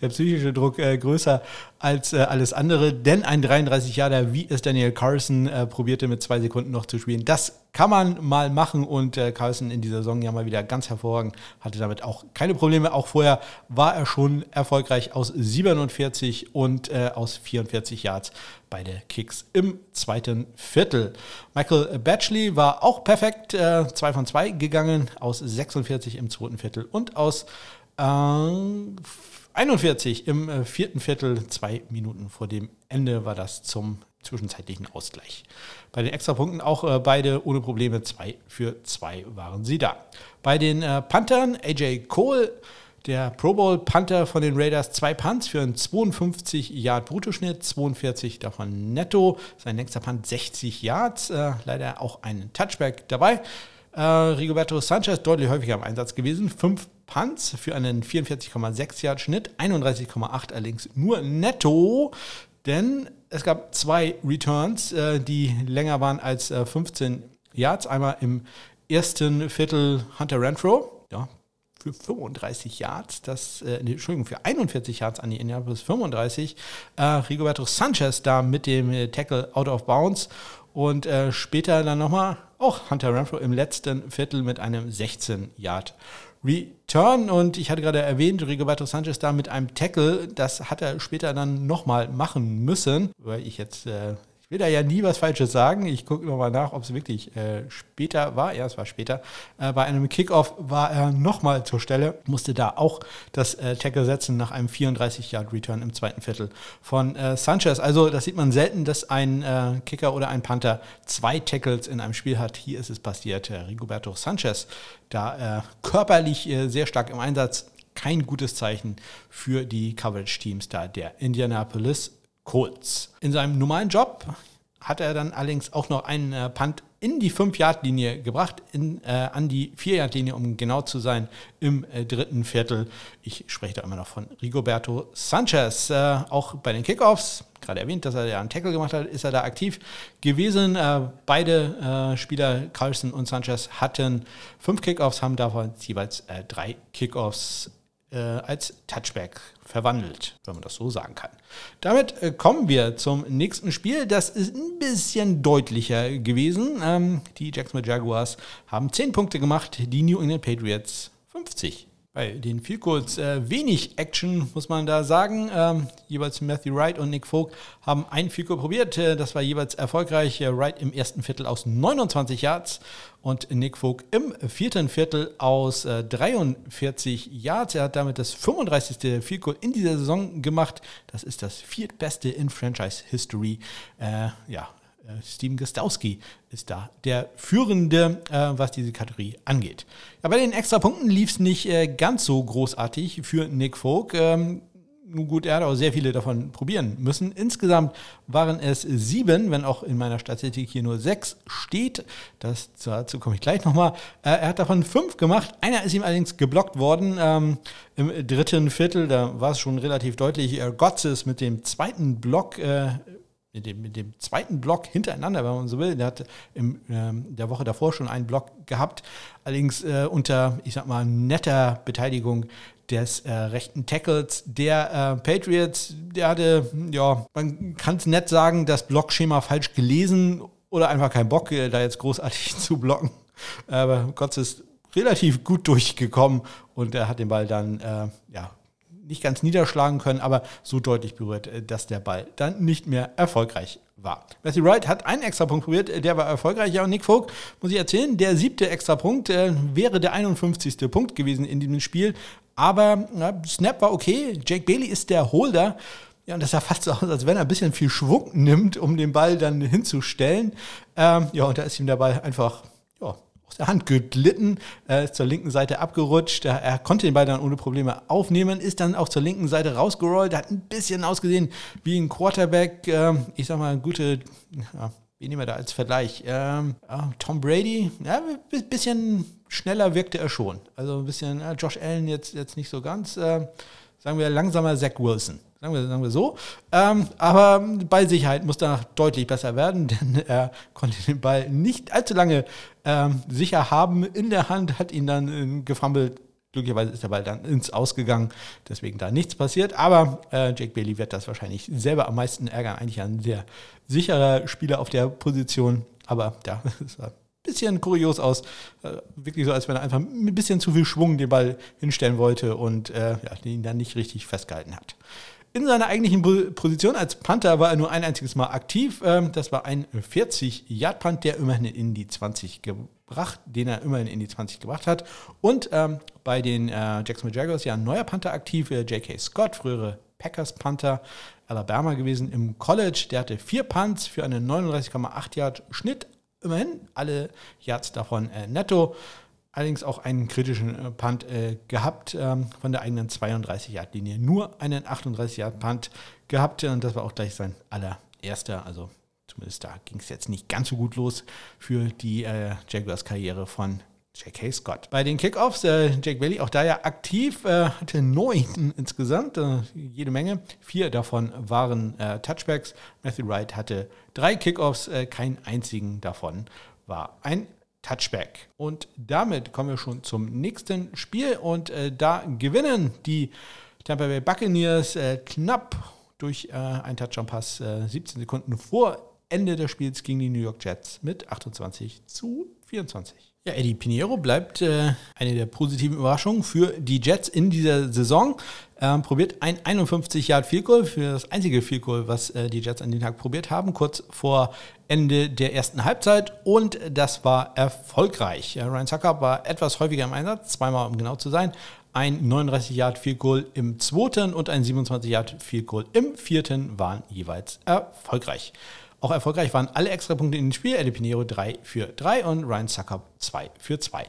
der psychische Druck äh, größer als äh, alles andere. Denn ein dreiunddreißig-Jahre, wie es Daniel Carson äh, probierte, mit zwei Sekunden noch zu spielen, das kann man mal machen. Und äh, Carson in dieser Saison ja mal wieder ganz hervorragend, hatte damit auch keine Probleme. Auch vorher war er schon erfolgreich aus siebenundvierzig und äh, aus vierundvierzig Yards. Beide Kicks im zweiten Viertel. Michael Batchley war auch perfekt, äh, zwei von zwei gegangen, aus sechsundvierzig im zweiten Viertel und aus äh, einundvierzig im äh, vierten Viertel. Zwei Minuten vor dem Ende war das zum zwischenzeitlichen Ausgleich. Bei den Extrapunkten auch äh, beide ohne Probleme, zwei für zwei waren sie da. Bei den äh, Panthern, A J Cole, der Pro Bowl Panther von den Raiders, zwei Punts für einen zweiundfünfzig Yard Bruttoschnitt, zweiundvierzig davon netto. Sein nächster Punt sechzig Yards, äh, leider auch einen Touchback dabei. Äh, Rigoberto Sanchez deutlich häufiger im Einsatz gewesen, fünf Punts für einen vierundvierzig Komma sechs Yard Schnitt, einunddreißig Komma acht allerdings nur netto, denn es gab zwei Returns, äh, die länger waren als äh, fünfzehn Yards. Einmal im ersten Viertel Hunter Renfrow, ja, für fünfunddreißig Yards, das, äh, Entschuldigung, für einundvierzig Yards an die Indianapolis fünfunddreißig. Äh, Rigoberto Sanchez da mit dem äh, Tackle out of bounds und äh, später dann nochmal auch Hunter Renfrow im letzten Viertel mit einem sechzehn Yard Return. Und ich hatte gerade erwähnt, Rigoberto Sanchez da mit einem Tackle, das hat er später dann nochmal machen müssen, weil ich jetzt... Äh, Ich will da ja nie was Falsches sagen. Ich gucke nochmal nach, ob es wirklich äh, später war. Ja, es war später. Äh, bei einem Kickoff war er nochmal zur Stelle, musste da auch das äh, Tackle setzen nach einem vierunddreißig-Yard-Return im zweiten Viertel von äh, Sanchez. Also das sieht man selten, dass ein äh, Kicker oder ein Panther zwei Tackles in einem Spiel hat. Hier ist es passiert. Äh, Rigoberto Sanchez da äh, körperlich äh, sehr stark im Einsatz. Kein gutes Zeichen für die Coverage-Teams da der Indianapolis Colts. In seinem normalen Job hat er dann allerdings auch noch einen äh, Punt in die fünf-Yard-Linie gebracht, in, äh, an die vier-Yard-Linie, um genau zu sein, im äh, dritten Viertel. Ich spreche da immer noch von Rigoberto Sanchez. Äh, auch bei den Kickoffs, gerade erwähnt, dass er ja einen Tackle gemacht hat, ist er da aktiv gewesen. Äh, beide äh, Spieler, Carson und Sanchez, hatten fünf Kickoffs, haben davon jeweils äh, drei Kickoffs als Touchback verwandelt, wenn man das so sagen kann. Damit kommen wir zum nächsten Spiel. Das ist ein bisschen deutlicher gewesen. Die Jacksonville Jaguars haben zehn Punkte gemacht, die New England Patriots fünfzig. Bei den Field Goals äh, wenig Action, muss man da sagen. Ähm, jeweils Matthew Wright und Nick Vogt haben ein Field Goal probiert. Äh, das war jeweils erfolgreich. Äh, Wright im ersten Viertel aus neunundzwanzig Yards und Nick Vogt im vierten Viertel aus äh, dreiundvierzig Yards. Er hat damit das fünfunddreißigste Field Goal in dieser Saison gemacht. Das ist das viertbeste in Franchise History. Äh, ja, Steven Gostowski ist da der Führende, äh, was diese Kategorie angeht. Ja, bei den Extrapunkten lief es nicht äh, ganz so großartig für Nick Vogt. Ähm, nun gut, er hat auch sehr viele davon probieren müssen. Insgesamt waren es sieben, wenn auch in meiner Statistik hier nur sechs steht. Das, dazu komme ich gleich nochmal. Äh, er hat davon fünf gemacht. Einer ist ihm allerdings geblockt worden. Ähm, im dritten Viertel, da war es schon relativ deutlich, äh, Gotzes mit dem zweiten Block äh, Mit dem, mit dem zweiten Block hintereinander, wenn man so will. Der hat in ähm, der Woche davor schon einen Block gehabt, allerdings äh, unter, ich sag mal, netter Beteiligung des äh, rechten Tackles der äh, Patriots. Der hatte, ja, man kann es nett sagen, das Blockschema falsch gelesen oder einfach keinen Bock, äh, da jetzt großartig zu blocken. Aber Gott ist relativ gut durchgekommen und er hat den Ball dann, äh, ja, nicht ganz niederschlagen können, aber so deutlich berührt, dass der Ball dann nicht mehr erfolgreich war. Matthew Wright hat einen Extrapunkt probiert, der war erfolgreich. Ja, und Nick Vogt, muss ich erzählen, der siebte Extrapunkt äh, wäre der einundfünfzigste Punkt gewesen in diesem Spiel, aber na, Snap war okay, Jake Bailey ist der Holder. Ja, und das sah fast so aus, als wenn er ein bisschen viel Schwung nimmt, um den Ball dann hinzustellen. Ähm, ja, und da ist ihm der Ball einfach, ja, der Hand geglitten, äh, ist zur linken Seite abgerutscht, er, er konnte den Ball dann ohne Probleme aufnehmen, ist dann auch zur linken Seite rausgerollt, hat ein bisschen ausgesehen wie ein Quarterback, äh, ich sag mal, gute, ja, wie nehmen wir da als Vergleich, ähm, ja, Tom Brady, ja, ein bisschen schneller wirkte er schon, also ein bisschen, ja, Josh Allen jetzt, jetzt nicht so ganz, äh, sagen wir langsamer Zach Wilson. Sagen wir, sagen wir so. Ähm, aber bei Sicherheit muss danach deutlich besser werden, denn er konnte den Ball nicht allzu lange ähm, sicher haben in der Hand, hat ihn dann äh, gefummelt, Glücklicherweise ist der Ball dann ins Ausgegangen, deswegen da nichts passiert. Aber äh, Jake Bailey wird das wahrscheinlich selber am meisten ärgern. Eigentlich ein sehr sicherer Spieler auf der Position. Aber ja, es sah ein bisschen kurios aus. Äh, wirklich so, als wenn er einfach ein bisschen zu viel Schwung den Ball hinstellen wollte und äh, ja, ihn dann nicht richtig festgehalten hat. In seiner eigentlichen Position als Panther war er nur ein einziges Mal aktiv. Das war ein vierzig-Yard-Punt, der immerhin in die zwanzig gebracht, den er immerhin in die zwanzig gebracht hat. Und ähm, bei den äh, Jacksonville Jaguars ja ein neuer Panther aktiv, J K. Scott, frühere Packers-Panther, Alabama gewesen im College. Der hatte vier Punts für einen neununddreißig Komma acht Yard Schnitt, immerhin alle Yards davon äh, netto. Allerdings auch einen kritischen Punt äh, gehabt, ähm, von der eigenen zweiunddreißig Yard Linie. Nur einen achtunddreißig Yard Punt gehabt und das war auch gleich sein allererster. Also zumindest da ging es jetzt nicht ganz so gut los für die äh, Jaguars-Karriere von J K. Scott. Bei den Kickoffs, äh, Jake Bailey auch da ja aktiv, äh, hatte neun insgesamt, äh, jede Menge. Vier davon waren äh, Touchbacks. Matthew Wright hatte drei Kickoffs, äh, keinen einzigen davon war ein Touchback. Und damit kommen wir schon zum nächsten Spiel und äh, da gewinnen die Tampa Bay Buccaneers äh, knapp durch äh, einen Touchdown-Pass äh, siebzehn Sekunden vor Ende des Spiels gegen die New York Jets mit achtundzwanzig zu vierundzwanzig. Ja, Eddie Pinheiro bleibt äh, eine der positiven Überraschungen für die Jets in dieser Saison. Ähm, probiert ein einundfünfzig Yard Field Goal für das einzige Field Goal, was äh, die Jets an den Tag probiert haben, kurz vor Ende der ersten Halbzeit. Und das war erfolgreich. Äh, Ryan Sucker war etwas häufiger im Einsatz, zweimal um genau zu sein. Ein neununddreißig Yard Field Goal im zweiten und ein siebenundzwanzig Yard Field Goal im vierten waren jeweils erfolgreich. Auch erfolgreich waren alle Extrapunkte in dem Spiel. Eddie Pinheiro drei für drei und Ryan Sucker zwei für zwei.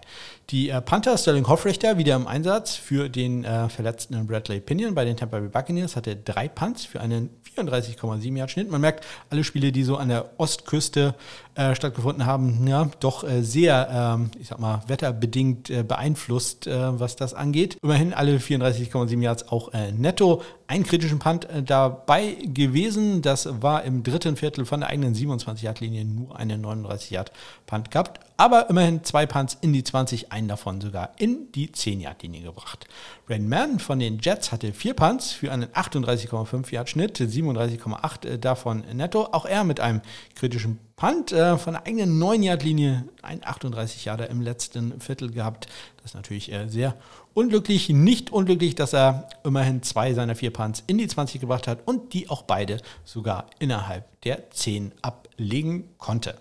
Die äh, Panther Sterling Hofrichter wieder im Einsatz für den äh, verletzten Bradley Pinion bei den Tampa Bay Buccaneers. Hatte drei Punts für einen vierunddreißig Komma sieben Yard Schnitt. Man merkt, alle Spiele, die so an der Ostküste äh, stattgefunden haben, ja, doch äh, sehr, äh, ich sag mal, wetterbedingt äh, beeinflusst, äh, was das angeht. Immerhin alle vierunddreißig Komma sieben Yards auch äh, netto. Einen kritischen Punt äh, dabei gewesen. Das war im dritten Viertel von der eigenen siebenundzwanzig Yard Linie nur eine neununddreißig Yard Punt gehabt. Aber immerhin zwei Punts in die zwanzig, einen davon sogar in die zehn Yard Linie gebracht. Brandon Mann von den Jets hatte vier Punts für einen achtunddreißig Komma fünf Yard Schnitt, siebenunddreißig Komma acht davon netto. Auch er mit einem kritischen Punt äh, von der eigenen neun Yard Linie, ein achtunddreißig Yarder im letzten Viertel gehabt. Das ist natürlich äh, sehr unglücklich. Nicht unglücklich, dass er immerhin zwei seiner vier Punts in die zwanzig gebracht hat und die auch beide sogar innerhalb der zehn ablegen konnte.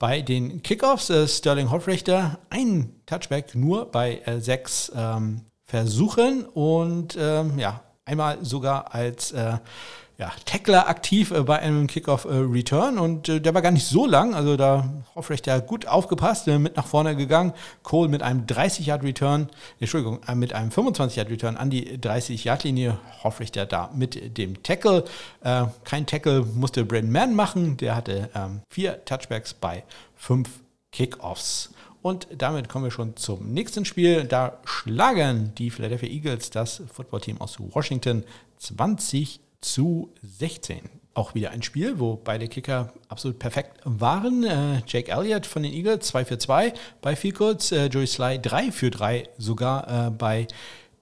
Bei den Kickoffs äh, Sterling Hofrichter ein Touchback nur bei äh, sechs ähm, Versuchen und ähm, ja, einmal sogar als äh, ja, Tackler aktiv äh, bei einem Kickoff-Return äh, und äh, der war gar nicht so lang, also da Hofrichter gut aufgepasst, äh, mit nach vorne gegangen, Cole mit einem dreißig Yard Return, Entschuldigung, äh, mit einem fünfundzwanzig Yard Return an die dreißig Yard Linie, Hofrichter da mit dem Tackle, äh, kein Tackle musste Brandon Mann machen, der hatte äh, vier Touchbacks bei fünf Kickoffs. Und damit kommen wir schon zum nächsten Spiel. Da schlagen die Philadelphia Eagles das Footballteam aus Washington zwanzig zu sechzehn. Auch wieder ein Spiel, wo beide Kicker absolut perfekt waren. Äh, Jake Elliott von den Eagles zwei für zwei bei Field Goals. Äh, Joey Sly drei für drei sogar äh, bei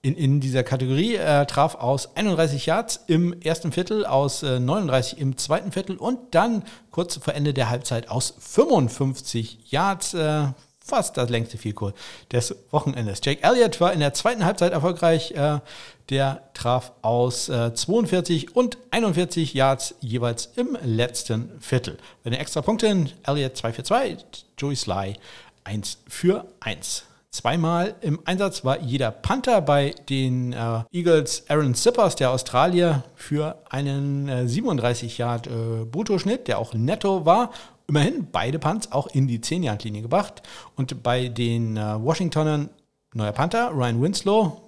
in, in dieser Kategorie. Äh, traf aus einunddreißig Yards im ersten Viertel, aus äh, neununddreißig im zweiten Viertel und dann kurz vor Ende der Halbzeit aus fünfundfünfzig Yards. Äh, Fast das längste Field Goal des Wochenendes. Jake Elliott war in der zweiten Halbzeit erfolgreich. Der traf aus zweiundvierzig und einundvierzig Yards jeweils im letzten Viertel. Bei den Extrapunkten Elliott zwei für zwei, Joey Sly eins für eins. Zweimal im Einsatz war jeder Panther bei den äh, Eagles. Aaron Sippers, der Australier, für einen äh, siebenunddreißig Yard äh, Bruttoschnitt, der auch netto war. Immerhin beide Punts auch in die zehn Yard Linie gebracht. Und bei den äh, Washingtonern neuer Panther, Ryan Winslow,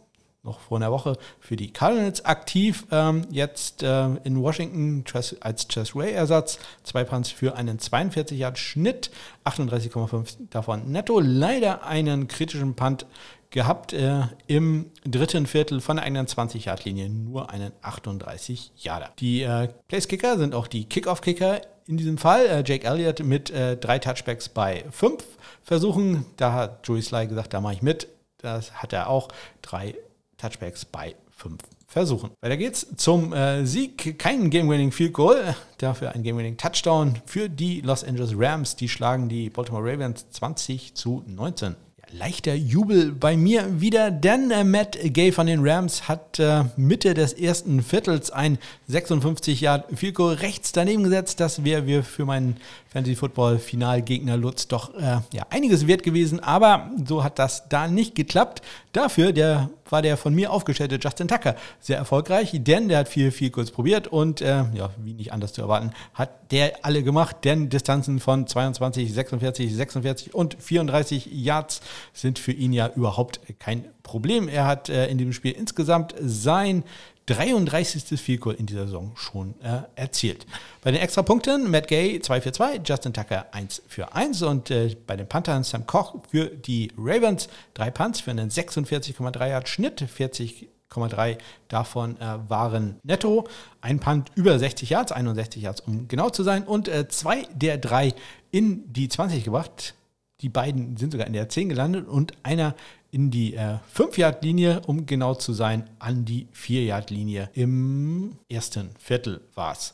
noch vor einer Woche für die Cardinals aktiv, ähm, jetzt äh, in Washington als Chess Ray-Ersatz. Zwei Punts für einen zweiundvierzig Yard Schnitt, achtunddreißig Komma fünf davon netto. Leider einen kritischen Punt gehabt äh, im dritten Viertel von der eigenen zwanzig Yard Linie, nur einen achtunddreißig Yarder. Die äh, Place-Kicker sind auch die Kickoff-Kicker in diesem Fall. Äh, Jake Elliott mit äh, drei Touchbacks bei fünf Versuchen. Da hat Joey Sly gesagt, da mache ich mit. Das hat er auch. Drei Touchbacks bei fünf Versuchen. Weiter geht's zum äh, Sieg. Kein Game-Winning-Field-Goal, dafür ein Game-Winning-Touchdown für die Los Angeles Rams. Die schlagen die Baltimore Ravens zwanzig zu neunzehn. Leichter Jubel bei mir wieder, denn Matt Gay von den Rams hat äh, Mitte des ersten Viertels ein sechsundfünfzig Yard Field Goal rechts daneben gesetzt. Das wäre wir für meinen Fantasy-Football-Finalgegner Lutz doch äh, ja, einiges wert gewesen, aber so hat das da nicht geklappt. Dafür der, war der von mir aufgestellte Justin Tucker sehr erfolgreich, denn der hat viel Field Goals probiert und äh, ja, wie nicht anders zu erwarten, hat der alle gemacht, denn Distanzen von zweiundzwanzig, sechsundvierzig, sechsundvierzig und vierunddreißig Yards sind für ihn ja überhaupt kein Problem. Er hat äh, in dem Spiel insgesamt sein dreiunddreißigstes Field Goal in dieser Saison schon äh, erzielt. Bei den Extrapunkten Matt Gay zwei für zwei, Justin Tucker eins für eins und äh, bei den Puntern Sam Koch für die Ravens drei Punts für einen sechsundvierzig Komma drei Yard Schnitt, vierzig Komma drei davon äh, waren netto, ein Punt über sechzig Yards, einundsechzig Yards um genau zu sein und äh, zwei der drei in die zwanzig gebracht. Die beiden sind sogar in der zehn gelandet und einer in die äh, fünf Yard Linie, um genau zu sein, an die vier Yard Linie. Im ersten Viertel war es.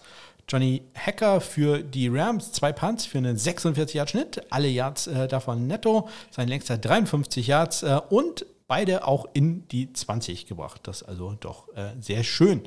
Johnny Hacker für die Rams, zwei Punts für einen sechsundvierzig Yard Schnitt, alle Yards äh, davon netto, sein längster dreiundfünfzig Yards äh, und beide auch in die zwanzig gebracht. Das ist also doch äh, sehr schön.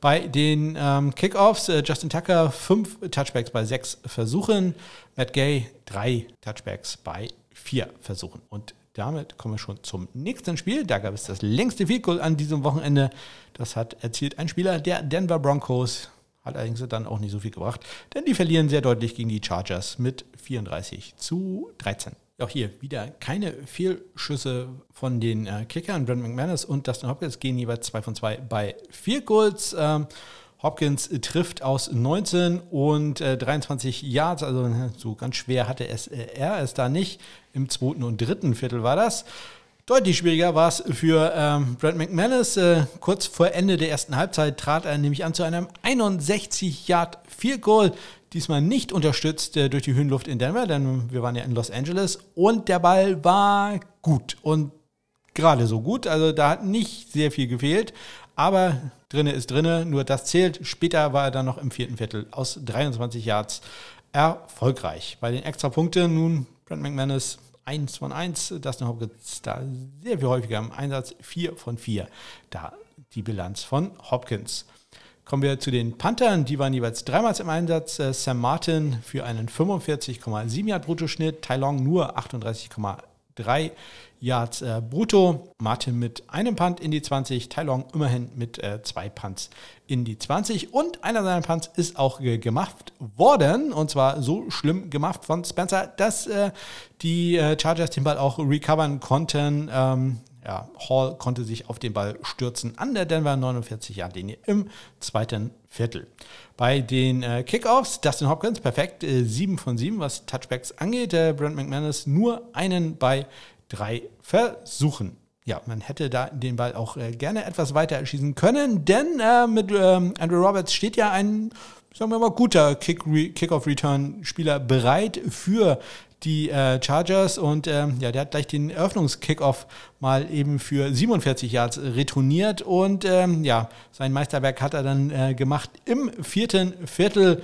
Bei den ähm, Kickoffs, äh, Justin Tucker fünf Touchbacks bei sechs Versuchen, Matt Gay drei Touchbacks bei vier Versuchen. Und damit kommen wir schon zum nächsten Spiel. Da gab es das längste Field Goal an diesem Wochenende. Das hat erzielt ein Spieler der Denver Broncos. Hat allerdings dann auch nicht so viel gebracht, denn die verlieren sehr deutlich gegen die Chargers mit vierunddreißig zu dreizehn. Auch hier wieder keine Fehlschüsse von den äh, Kickern. Brent McManus und Dustin Hopkins gehen jeweils zwei von zwei bei vier Goals. Ähm, Hopkins trifft aus neunzehn und äh, dreiundzwanzig Yards, also so ganz schwer hatte es, äh, er es da nicht. Im zweiten und dritten Viertel war das. Deutlich schwieriger war es für ähm, Brent McManus. Äh, kurz vor Ende der ersten Halbzeit trat er nämlich an zu einem einundsechzig Yard Field Goal. Diesmal nicht unterstützt äh, durch die Höhenluft in Denver, denn wir waren ja in Los Angeles. Und der Ball war gut und gerade so gut. Also da hat nicht sehr viel gefehlt. Aber drinne ist drinne, nur das zählt. Später war er dann noch im vierten Viertel aus dreiundzwanzig Yards erfolgreich. Bei den Extrapunkten nun Brent McManus eins von eins, Dustin Hopkins da sehr viel häufiger im Einsatz, vier von vier, da die Bilanz von Hopkins. Kommen wir zu den Panthern, die waren jeweils dreimal im Einsatz, Sam Martin für einen fünfundvierzig Komma sieben Yard Bruttoschnitt, Tai Long nur achtunddreißig Komma drei Yards äh, brutto, Martin mit einem Punt in die zwanzig, Tai Long immerhin mit äh, zwei Punts in die zwanzig und einer seiner Punts ist auch äh, gemacht worden und zwar so schlimm gemacht von Spencer, dass äh, die äh, Chargers den Ball auch recovern konnten. Ähm, ja, Hall konnte sich auf den Ball stürzen an der Denver neunundvierzig Yard Linie im zweiten Viertel. Bei den äh, Kickoffs, Dustin Hopkins perfekt, äh, sieben von sieben, was Touchbacks angeht, äh, Brent McManus nur einen bei drei Versuchen. Ja, man hätte da den Ball auch äh, gerne etwas weiter erschießen können, denn äh, mit ähm, Andrew Roberts steht ja ein, sagen wir mal, guter Kick-Off-Return-Spieler bereit für die äh, Chargers und ähm, ja, der hat gleich den Eröffnungs-Kickoff mal eben für siebenundvierzig Yards retourniert und ähm, ja, sein Meisterwerk hat er dann äh, gemacht im vierten Viertel,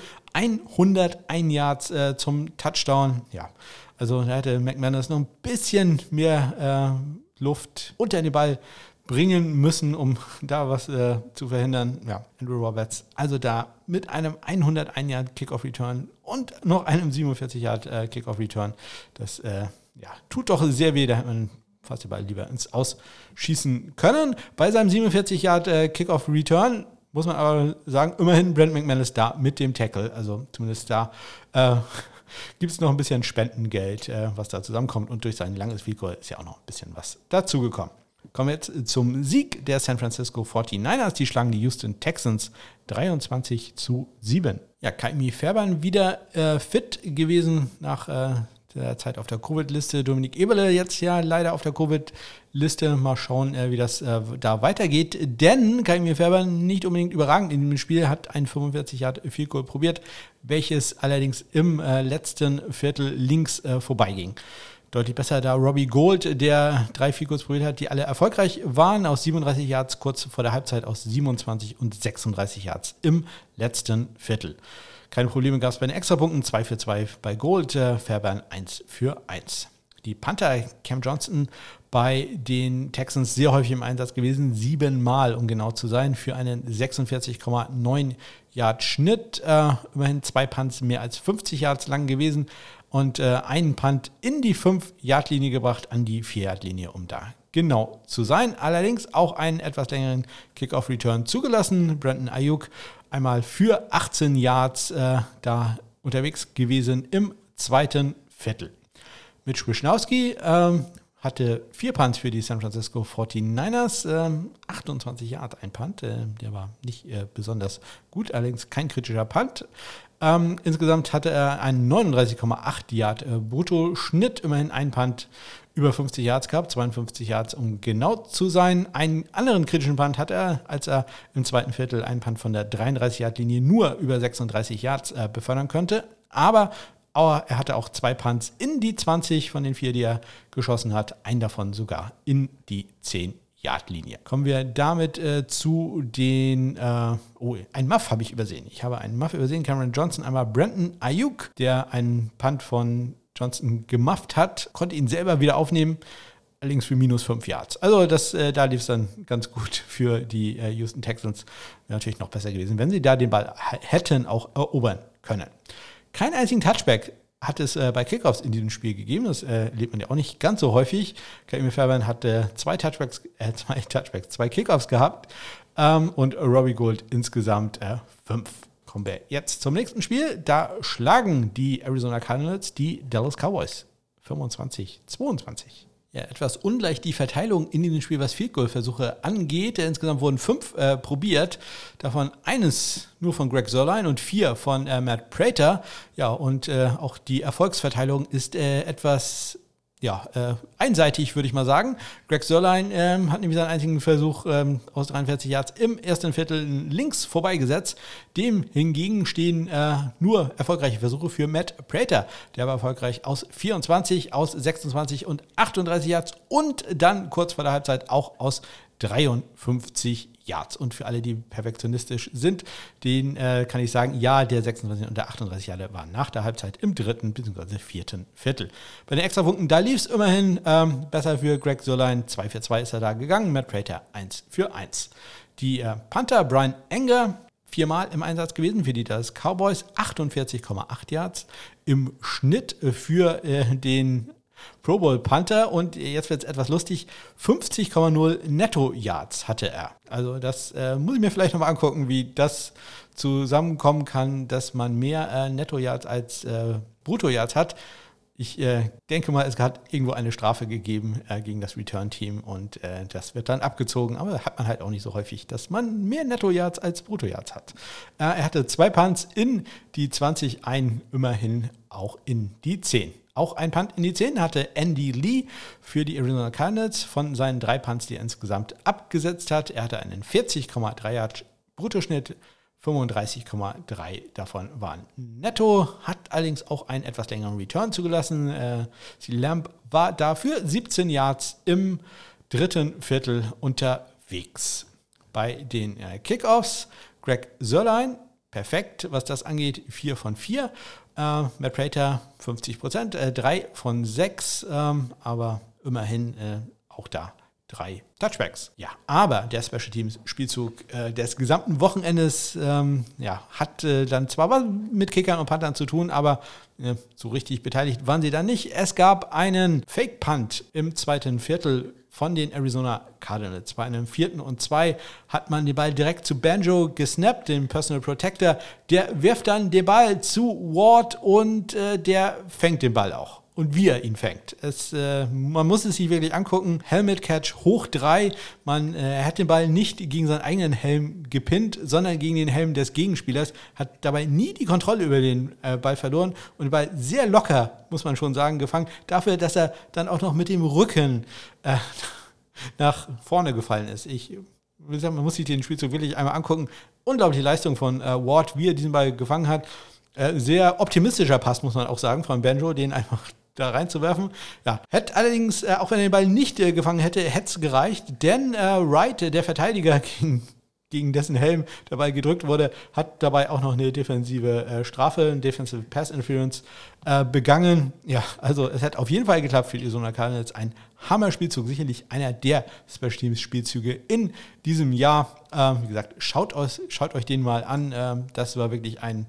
hunderteins Yards äh, zum Touchdown. Ja, also da hätte McManus noch ein bisschen mehr äh, Luft unter den Ball bringen müssen, um da was äh, zu verhindern. Ja, Andrew Roberts, also da mit einem hunderteins Yard Kickoff Return und noch einem siebenundvierzig Yard Kickoff Return. Das äh, ja, tut doch sehr weh, da hätte man fast den Ball lieber ins Ausschießen können. Bei seinem siebenundvierzig Yard Kickoff Return muss man aber sagen, immerhin Brent McManus da mit dem Tackle, also zumindest da äh, gibt es noch ein bisschen Spendengeld, äh, was da zusammenkommt. Und durch sein langes Field Goal ist ja auch noch ein bisschen was dazugekommen. Kommen wir jetzt zum Sieg der San Francisco forty-niners. Die schlagen die Houston Texans dreiundzwanzig zu sieben. Ja, Kaimi Fairbairn wieder äh, fit gewesen nach äh, der Zeit auf der Covid-Liste. Dominik Eberle jetzt ja leider auf der Covid-Liste. Mal schauen, äh, wie das äh, da weitergeht. Denn Kaimi Fairbairn nicht unbedingt überragend in dem Spiel, hat ein fünfundvierzig Yard Field Goal probiert, welches allerdings im äh, letzten Viertel links äh, vorbeiging. deutlich besser da. Robbie Gould, der drei Field Goals probiert hat, die alle erfolgreich waren, aus siebenunddreißig Yards kurz vor der Halbzeit, aus siebenundzwanzig und sechsunddreißig Yards im letzten Viertel. Keine Probleme gab es bei den Extrapunkten, zwei für zwei bei Gold, äh, Fairbairn eins für eins. Die Panther, Cam Johnson, bei den Texans sehr häufig im Einsatz gewesen, siebenmal um genau zu sein, für einen sechsundvierzig Komma neun Yard Schnitt, äh, immerhin zwei Punts mehr als fünfzig Yards lang gewesen und äh, einen Punt in die fünf Yard Linie gebracht, an die vier Yard Linie, um da genau zu sein. Allerdings auch einen etwas längeren Kickoff Return zugelassen, Brandon Ayuk einmal für achtzehn Yards äh, da unterwegs gewesen im zweiten Viertel. Mitch Wishnowsky ähm, hatte vier Punts für die San Francisco forty-niners, ähm, achtundzwanzig Yards ein Punt, äh, der war nicht äh, besonders gut, allerdings kein kritischer Punt. Ähm, insgesamt hatte er einen neununddreißig Komma acht Yard äh, Brutto-Schnitt, immerhin ein Punt über fünfzig Yards gehabt, zweiundfünfzig Yards, um genau zu sein. Einen anderen kritischen Punt hat er, als er im zweiten Viertel einen Punt von der dreiunddreißig-Yard-Linie nur über sechsunddreißig Yards äh, befördern konnte. Aber er hatte auch zwei Punts in die zwanzig von den vier, die er geschossen hat. Einen davon sogar in die zehn-Yard-Linie. Kommen wir damit äh, zu den... Äh, oh, einen Muff habe ich übersehen. Ich habe einen Muff übersehen. Cameron Johnson, einmal Brandon Ayuk, der einen Punt von Johnson gemufft hat, konnte ihn selber wieder aufnehmen, allerdings für minus fünf Yards. Also das, äh, da lief es dann ganz gut für die äh, Houston Texans. Wäre natürlich noch besser gewesen, wenn sie da den Ball h- hätten auch erobern können. Keinen einzigen Touchback hat es äh, bei Kickoffs in diesem Spiel gegeben. Das äh, erlebt man ja auch nicht ganz so häufig. Kareem Fairbairn hatte zwei Touchbacks, äh, zwei Touchbacks, zwei Kickoffs gehabt ähm, und Robbie Gould insgesamt äh, fünf. Kommen wir jetzt zum nächsten Spiel. Da schlagen die Arizona Cardinals die Dallas Cowboys fünfundzwanzig zu zweiundzwanzig. Ja, etwas ungleich die Verteilung in diesem Spiel, was Field Goal Versuche angeht. Insgesamt wurden fünf äh, probiert, davon eines nur von Greg Sörlein und vier von äh, Matt Prater. Ja, und äh, auch die Erfolgsverteilung ist äh, etwas... Ja, äh, einseitig würde ich mal sagen. Greg Sörlein ähm, hat nämlich seinen einzigen Versuch ähm, aus dreiundvierzig Yards im ersten Viertel links vorbeigesetzt. Dem hingegen stehen äh, nur erfolgreiche Versuche für Matt Prater. Der war erfolgreich aus vierundzwanzig, aus sechsundzwanzig und achtunddreißig Yards und dann kurz vor der Halbzeit auch aus dreiundfünfzig Yards. Und für alle, die perfektionistisch sind, denen äh, kann ich sagen, ja, der sechsundzwanzig und der achtunddreißig Yards waren nach der Halbzeit im dritten bzw. vierten Viertel. Bei den Extrapunkten, da lief es immerhin ähm, besser für Greg Sörlein. zwei für zwei ist er da gegangen, Matt Prater eins für eins. Die äh, Panther, Brian Enger, viermal im Einsatz gewesen für die Dallas Cowboys, achtundvierzig Komma acht Yards im Schnitt für äh, den Pro Bowl Panther, und jetzt wird es etwas lustig, fünfzig Komma null Netto Yards hatte er. Also das äh, muss ich mir vielleicht nochmal angucken, wie das zusammenkommen kann, dass man mehr äh, Netto Yards als äh, Brutto Yards hat. Ich äh, denke mal, es hat irgendwo eine Strafe gegeben äh, gegen das Return-Team und äh, das wird dann abgezogen. Aber hat man halt auch nicht so häufig, dass man mehr Netto-Yards als Brutto-Yards hat. Äh, er hatte zwei Punts in die zwanzig, einen immerhin auch in die zehn. Auch ein Punt in die zehn hatte Andy Lee für die Arizona Cardinals von seinen drei Punts, die er insgesamt abgesetzt hat. Er hatte einen vierzig Komma drei Yard Bruttoschnitt, fünfunddreißig Komma drei davon waren netto, hat allerdings auch einen etwas längeren Return zugelassen. Äh, die Lamb war dafür siebzehn Yards im dritten Viertel unterwegs. Bei den äh, Kickoffs, Greg Sörlein, perfekt, was das angeht, vier von vier. Uh, Matt Prater fünfzig Prozent, äh, drei von sechs, ähm, aber immerhin äh, auch da drei Touchbacks. Ja, aber der Special Teams Spielzug äh, des gesamten Wochenendes ähm, ja, hat äh, dann zwar was mit Kickern und Panthern zu tun, aber äh, so richtig beteiligt waren sie dann nicht. Es gab einen Fake Punt im zweiten Viertel von den Arizona Cardinals. Bei einem vierten und zwei hat man den Ball direkt zu Banjo gesnappt, dem Personal Protector. Der wirft dann den Ball zu Ward und äh, der fängt den Ball auch. Und wie er ihn fängt. Es, äh, man muss es sich wirklich angucken. Helmet-Catch hoch drei. Man äh, hat den Ball nicht gegen seinen eigenen Helm gepinnt, sondern gegen den Helm des Gegenspielers. Hat dabei nie die Kontrolle über den äh, Ball verloren und den Ball sehr locker, muss man schon sagen, gefangen. Dafür, dass er dann auch noch mit dem Rücken äh, nach vorne gefallen ist. Ich will sagen, man muss sich den Spielzug wirklich einmal angucken. Unglaubliche Leistung von äh, Ward, wie er diesen Ball gefangen hat. Äh, sehr optimistischer Pass, muss man auch sagen, von Banjo, den einfach da reinzuwerfen. Ja, hätte allerdings, äh, auch wenn er den Ball nicht äh, gefangen hätte, hätte es gereicht, denn äh, Wright, äh, der Verteidiger, gegen, gegen dessen Helm der Ball gedrückt wurde, hat dabei auch noch eine defensive äh, Strafe, eine Defensive Pass Interference äh, begangen. Ja, also es hat auf jeden Fall geklappt für die Arizona Cardinals. Ein Hammerspielzug, sicherlich einer der Special Teams Spielzüge in diesem Jahr. Ähm, wie gesagt, schaut, aus, schaut euch den mal an. Ähm, das war wirklich ein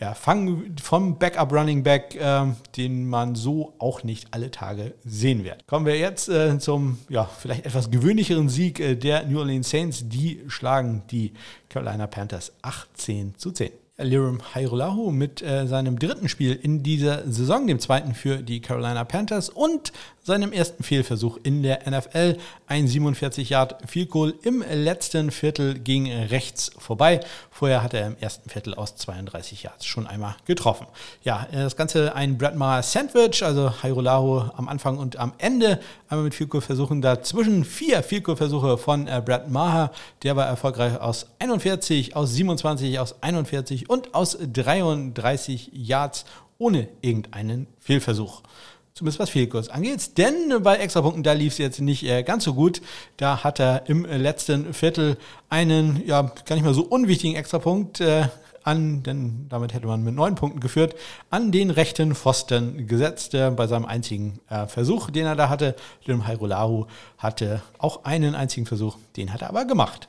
ja, Fang vom Backup Running Back, ähm, den man so auch nicht alle Tage sehen wird. Kommen wir jetzt äh, zum ja, vielleicht etwas gewöhnlicheren Sieg äh, der New Orleans Saints. Die schlagen die Carolina Panthers achtzehn zu zehn. Lirum Hairolahu mit äh, seinem dritten Spiel in dieser Saison, dem zweiten für die Carolina Panthers und seinem ersten Fehlversuch in der N F L. Ein siebenundvierzig Yard Field Goal im letzten Viertel ging rechts vorbei. Vorher hat er im ersten Viertel aus zweiunddreißig Yards schon einmal getroffen. Ja, das Ganze ein Brett Maher Sandwich, also Hairolahu am Anfang und am Ende einmal mit Field Goal Versuchen. Dazwischen vier Field Goal Versuche von äh, Brett Maher. Der war erfolgreich aus einundvierzig, aus siebenundzwanzig, aus einundvierzig und aus dreiunddreißig Yards ohne irgendeinen Fehlversuch. Zumindest was Fehlkurs angeht, denn bei Extrapunkten, da lief es jetzt nicht äh, ganz so gut. Da hat er im letzten Viertel einen, ja, gar nicht mal so unwichtigen Extrapunkt äh, an, denn damit hätte man mit neun Punkten geführt, an den rechten Pfosten gesetzt, äh, bei seinem einzigen äh, Versuch, den er da hatte. Lirum Hairolahu hatte auch einen einzigen Versuch, den hat er aber gemacht.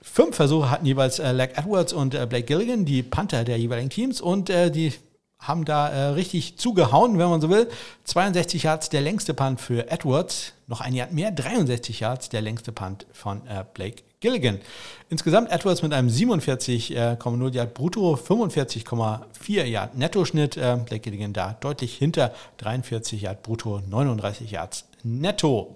Fünf Versuche hatten jeweils äh, Lack Edwards und äh, Blake Gilligan, die Panther der jeweiligen Teams, und äh, die haben da äh, richtig zugehauen, wenn man so will. zweiundsechzig Yards, der längste Punt für Edwards, noch ein Yard mehr, dreiundsechzig Yards, der längste Punt von äh, Blake Gilligan. Insgesamt Edwards mit einem siebenundvierzig Komma null Yard brutto, fünfundvierzig Komma vier Yard netto-Schnitt, äh, Blake Gilligan da deutlich hinter, dreiundvierzig Yard brutto, neununddreißig Yards netto.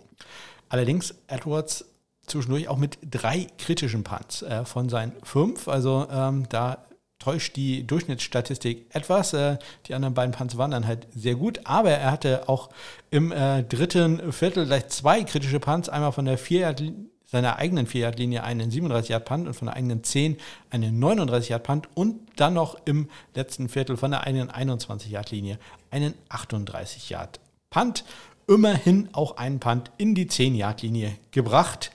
Allerdings Edwards zwischendurch auch mit drei kritischen Punts äh, von seinen fünf. Also ähm, da täuscht die Durchschnittsstatistik etwas. Äh, die anderen beiden Punts waren dann halt sehr gut. Aber er hatte auch im äh, dritten Viertel gleich zwei kritische Punts. Einmal von der vier-Yard-Linie, seiner eigenen vier-Yard-Linie einen siebenunddreißig Yard Punt und von der eigenen zehn einen neununddreißig Yard Punt und dann noch im letzten Viertel von der eigenen einundzwanzig Yard Linie einen achtunddreißig Yard Punt. Immerhin auch einen Punt in die zehn Yard Linie gebracht.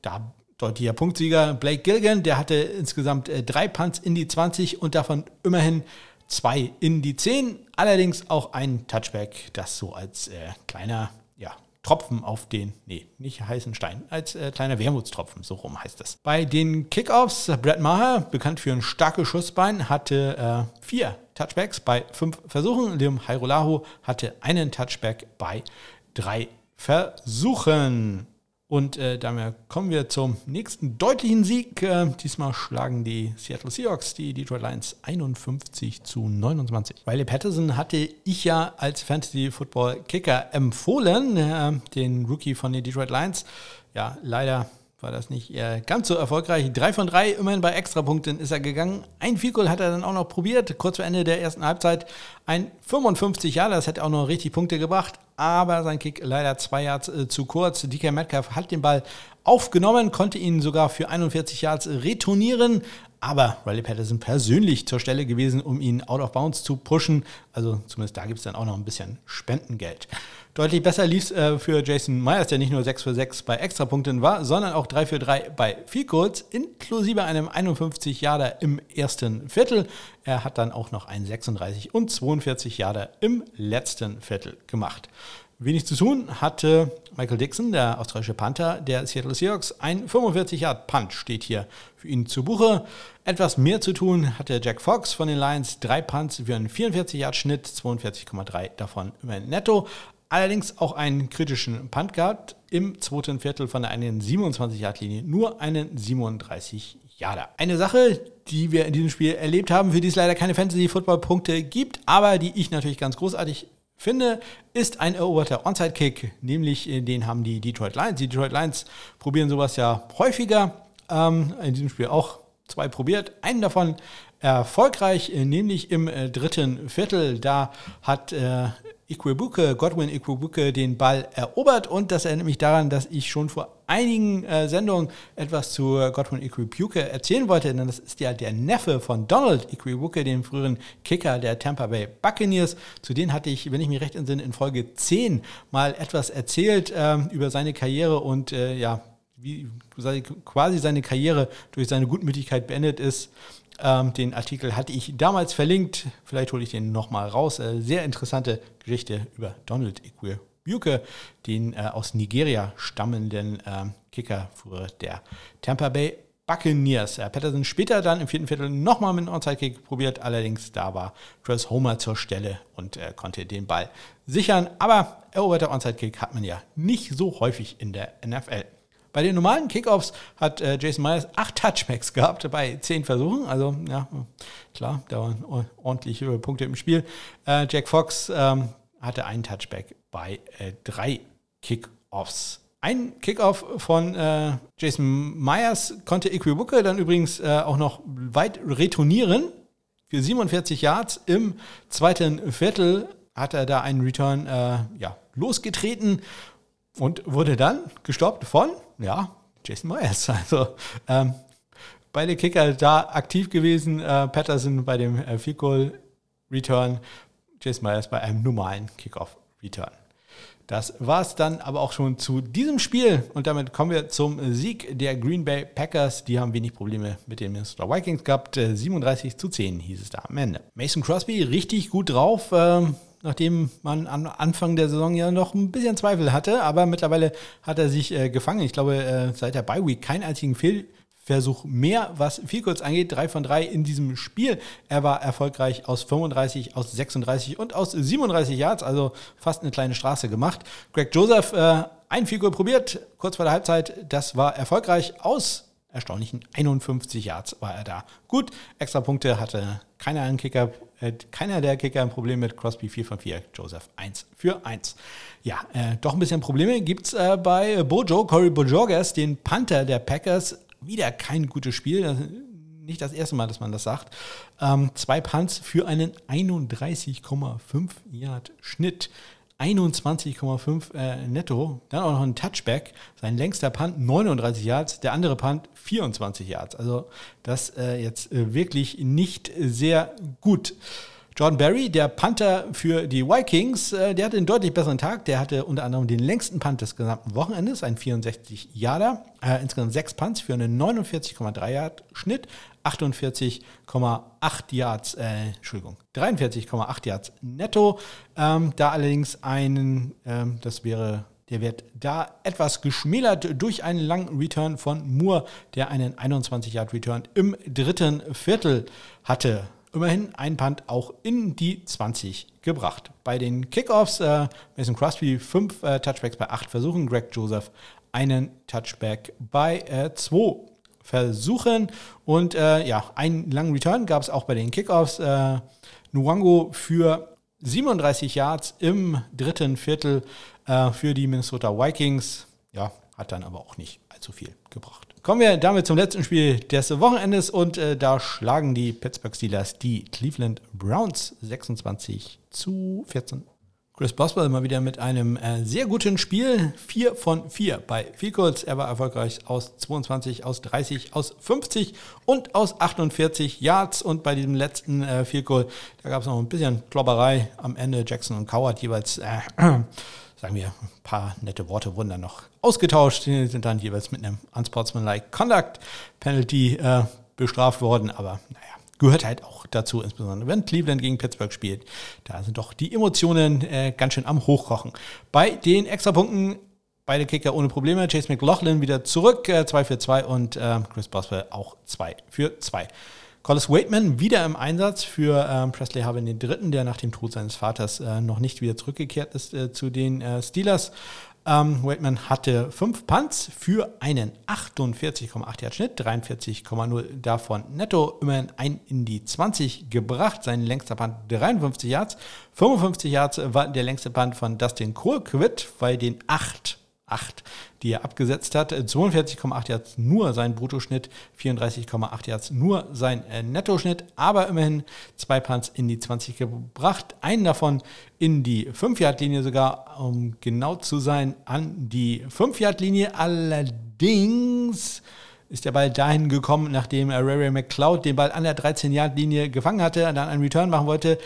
Da deutlicher Punktsieger Blake Gilligan, der hatte insgesamt drei Punts in die zwanzig und davon immerhin zwei in die zehn. Allerdings auch ein Touchback, das so als äh, kleiner ja, Tropfen auf den, nee, nicht heißen Stein, als äh, kleiner Wermutstropfen, so rum heißt das. Bei den Kickoffs, Brett Maher, bekannt für ein starkes Schussbein, hatte äh, vier Touchbacks bei fünf Versuchen. Lirum Hairolahu hatte einen Touchback bei drei Versuchen. Und äh, damit kommen wir zum nächsten deutlichen Sieg. Äh, diesmal schlagen die Seattle Seahawks die Detroit Lions einundfünfzig zu neunundzwanzig. Riley Patterson hatte ich ja als Fantasy-Football-Kicker empfohlen, äh, den Rookie von den Detroit Lions. Ja, leider war das nicht äh, ganz so erfolgreich. Drei von drei, immerhin bei Extrapunkten ist er gegangen. Ein Field Goal hat er dann auch noch probiert, kurz vor Ende der ersten Halbzeit. Ein fünfundfünfzig Yarder, das hätte auch noch richtig Punkte gebracht, aber sein Kick leider zwei Yards äh, zu kurz. D K Metcalf hat den Ball aufgenommen, konnte ihn sogar für einundvierzig Yards retournieren, aber Riley Patterson persönlich zur Stelle gewesen, um ihn out of bounds zu pushen. Also zumindest da gibt es dann auch noch ein bisschen Spendengeld. Deutlich besser lief es äh, für Jason Myers, der nicht nur sechs für sechs bei Extrapunkten war, sondern auch drei für drei bei Field Goals, inklusive einem einundfünfzig Yarder im ersten Viertel. Er hat dann auch noch einen sechsunddreißig und zweiundvierzig Yarder im letzten Viertel gemacht. Wenig zu tun hatte Michael Dixon, der australische Panther der Seattle Seahawks. Ein fünfundvierzig Yard Punt steht hier für ihn zu Buche. Etwas mehr zu tun hatte Jack Fox von den Lions. Drei Punts für einen vierundvierzig Yard Schnitt, zweiundvierzig Komma drei davon immer netto. Allerdings auch einen kritischen Punt gehabt. Im zweiten Viertel von der eigenen siebenundzwanzig Yard Linie nur einen siebenunddreißig Yarder. Eine Sache, die wir in diesem Spiel erlebt haben, für die es leider keine Fantasy-Football-Punkte gibt, aber die ich natürlich ganz großartig finde, ist ein eroberter Onside-Kick, nämlich den haben die Detroit Lions. Die Detroit Lions probieren sowas ja häufiger, ähm, in diesem Spiel auch zwei probiert, einen davon erfolgreich, nämlich im äh, dritten Viertel. Da hat äh, Ikwebuke, Godwin Ikwebuke den Ball erobert und das erinnert mich daran, dass ich schon vor einigen äh, Sendungen etwas zu Godwin Ikri-Buke erzählen wollte, denn das ist ja der Neffe von Donald Ikri-Buke, dem früheren Kicker der Tampa Bay Buccaneers. Zu denen hatte ich, wenn ich mich recht entsinne, in Folge zehn mal etwas erzählt äh, über seine Karriere und äh, ja, wie quasi seine Karriere durch seine Gutmütigkeit beendet ist. Ähm, den Artikel hatte ich damals verlinkt. Vielleicht hole ich den nochmal raus. Äh, sehr interessante Geschichte über Donald Ikri-Buke, den äh, aus Nigeria stammenden äh, Kicker für der Tampa Bay Buccaneers. Äh, Patterson später dann im vierten Viertel nochmal mit einem Onside-Kick probiert. Allerdings da war Chris Homer zur Stelle und äh, konnte den Ball sichern. Aber eroberter Onside-Kick hat man ja nicht so häufig in der N F L. Bei den normalen Kickoffs hat äh, Jason Myers acht Touchbacks gehabt bei zehn Versuchen. Also, ja, klar, da waren ordentliche Punkte im Spiel. Äh, Jack Fox ähm, hatte einen Touchback bei äh, drei Kickoffs. Ein Kickoff von äh, Jason Myers konnte Ikri-Buke dann übrigens äh, auch noch weit retournieren. Für siebenundvierzig Yards im zweiten Viertel hat er da einen Return äh, ja, losgetreten und wurde dann gestoppt von ja, Jason Myers. Also ähm, beide Kicker da aktiv gewesen. Äh, Patterson bei dem äh, Field Goal Return, Jason Myers bei einem normalen Kickoff Return. Das war es dann aber auch schon zu diesem Spiel. Und damit kommen wir zum Sieg der Green Bay Packers. Die haben wenig Probleme mit den Minnesota Vikings gehabt. Äh, siebenunddreißig zu zehn hieß es da am Ende. Mason Crosby richtig gut drauf. Ähm, nachdem man am Anfang der Saison ja noch ein bisschen Zweifel hatte, aber mittlerweile hat er sich äh, gefangen. Ich glaube, äh, seit der Bye-Week keinen einzigen Fehlversuch mehr, was viel kurz angeht. drei von drei in diesem Spiel. Er war erfolgreich aus fünfunddreißig, aus sechsunddreißig und aus siebenunddreißig Yards, also fast eine kleine Straße gemacht. Greg Joseph, äh, ein Field Goal probiert, kurz vor der Halbzeit, das war erfolgreich aus erstaunlichen einundfünfzig Yards war er da. Gut, extra Punkte hatte keiner, einen Kicker, äh, keiner der Kicker ein Problem mit. Crosby vier von vier, Joseph eins für eins. Ja, äh, doch ein bisschen Probleme gibt es äh, bei Bojo, Corey Bojorquez, den Panther der Packers. Wieder kein gutes Spiel, das ist nicht das erste Mal, dass man das sagt. Ähm, zwei Punts für einen einunddreißig Komma fünf Yard Schnitt. einundzwanzig Komma fünf äh, netto, dann auch noch ein Touchback, sein längster Punt neununddreißig Yards, der andere Punt vierundzwanzig Yards, also das äh, jetzt äh, wirklich nicht sehr gut. Jordan Berry, der Panther für die Vikings, äh, der hatte einen deutlich besseren Tag, der hatte unter anderem den längsten Punt des gesamten Wochenendes, ein vierundsechzig Yarder, äh, insgesamt sechs Punts für einen neunundvierzig Komma drei Yard Schnitt, achtundvierzig Komma acht Yards, äh, Entschuldigung, dreiundvierzig Komma acht Yards netto. Ähm, da allerdings einen, ähm, das wäre, der wird da etwas geschmälert durch einen langen Return von Moore, der einen einundzwanzig Yard Return im dritten Viertel hatte. Immerhin ein Punt auch in die zwanzig gebracht. Bei den Kickoffs, äh, Mason Crosby fünf äh, Touchbacks bei acht Versuchen, Greg Joseph einen Touchback bei äh, zwei Versuchen und äh, ja, einen langen Return gab es auch bei den Kickoffs. Äh, Nwango für siebenunddreißig Yards im dritten Viertel äh, für die Minnesota Vikings. Ja, hat dann aber auch nicht allzu viel gebracht. Kommen wir damit zum letzten Spiel des Wochenendes und äh, da schlagen die Pittsburgh Steelers die Cleveland Browns sechsundzwanzig zu vierzehn. Chris Boswell mal wieder mit einem äh, sehr guten Spiel. vier von vier bei Field Goals. Er war erfolgreich aus zweiundzwanzig, aus dreißig, aus fünfzig und aus achtundvierzig Yards. Und bei diesem letzten äh, Field Goal, da gab es noch ein bisschen Klopperei. Am Ende Jackson und Coward jeweils, äh, sagen wir, ein paar nette Worte wurden dann noch ausgetauscht. Die sind dann jeweils mit einem Unsportsmanlike Conduct Penalty äh, bestraft worden. Aber naja. Gehört halt auch dazu, insbesondere wenn Cleveland gegen Pittsburgh spielt. Da sind doch die Emotionen äh, ganz schön am Hochkochen. Bei den Extrapunkten, beide Kicker ohne Probleme. Chase McLaughlin wieder zurück, äh, zwei für zwei und äh, Chris Boswell auch zwei für zwei. Collis Waitman wieder im Einsatz für ähm, Presley Harvin den Dritten, der nach dem Tod seines Vaters äh, noch nicht wieder zurückgekehrt ist äh, zu den äh, Steelers. Ähm, Waitman hatte fünf Punts für einen achtundvierzig Komma acht Yard Schnitt, dreiundvierzig Komma null davon netto, immerhin ein in die zwanzig gebracht, sein längster Punt dreiundfünfzig Yards, fünfundfünfzig Yards war der längste Punt von Dustin Colquitt bei den acht acht, die er abgesetzt hat. zweiundvierzig Komma acht Yards nur sein Bruttoschnitt, vierunddreißig Komma acht Yards nur sein Nettoschnitt, aber immerhin zwei Punts in die zwanzig gebracht, einen davon in die fünf-Yard-Linie sogar, um genau zu sein, an die fünf-Yard-Linie. Allerdings ist der Ball dahin gekommen, nachdem Ray-Ray McCloud den Ball an der dreizehn-Yard-Linie gefangen hatte, dann einen Return machen wollte,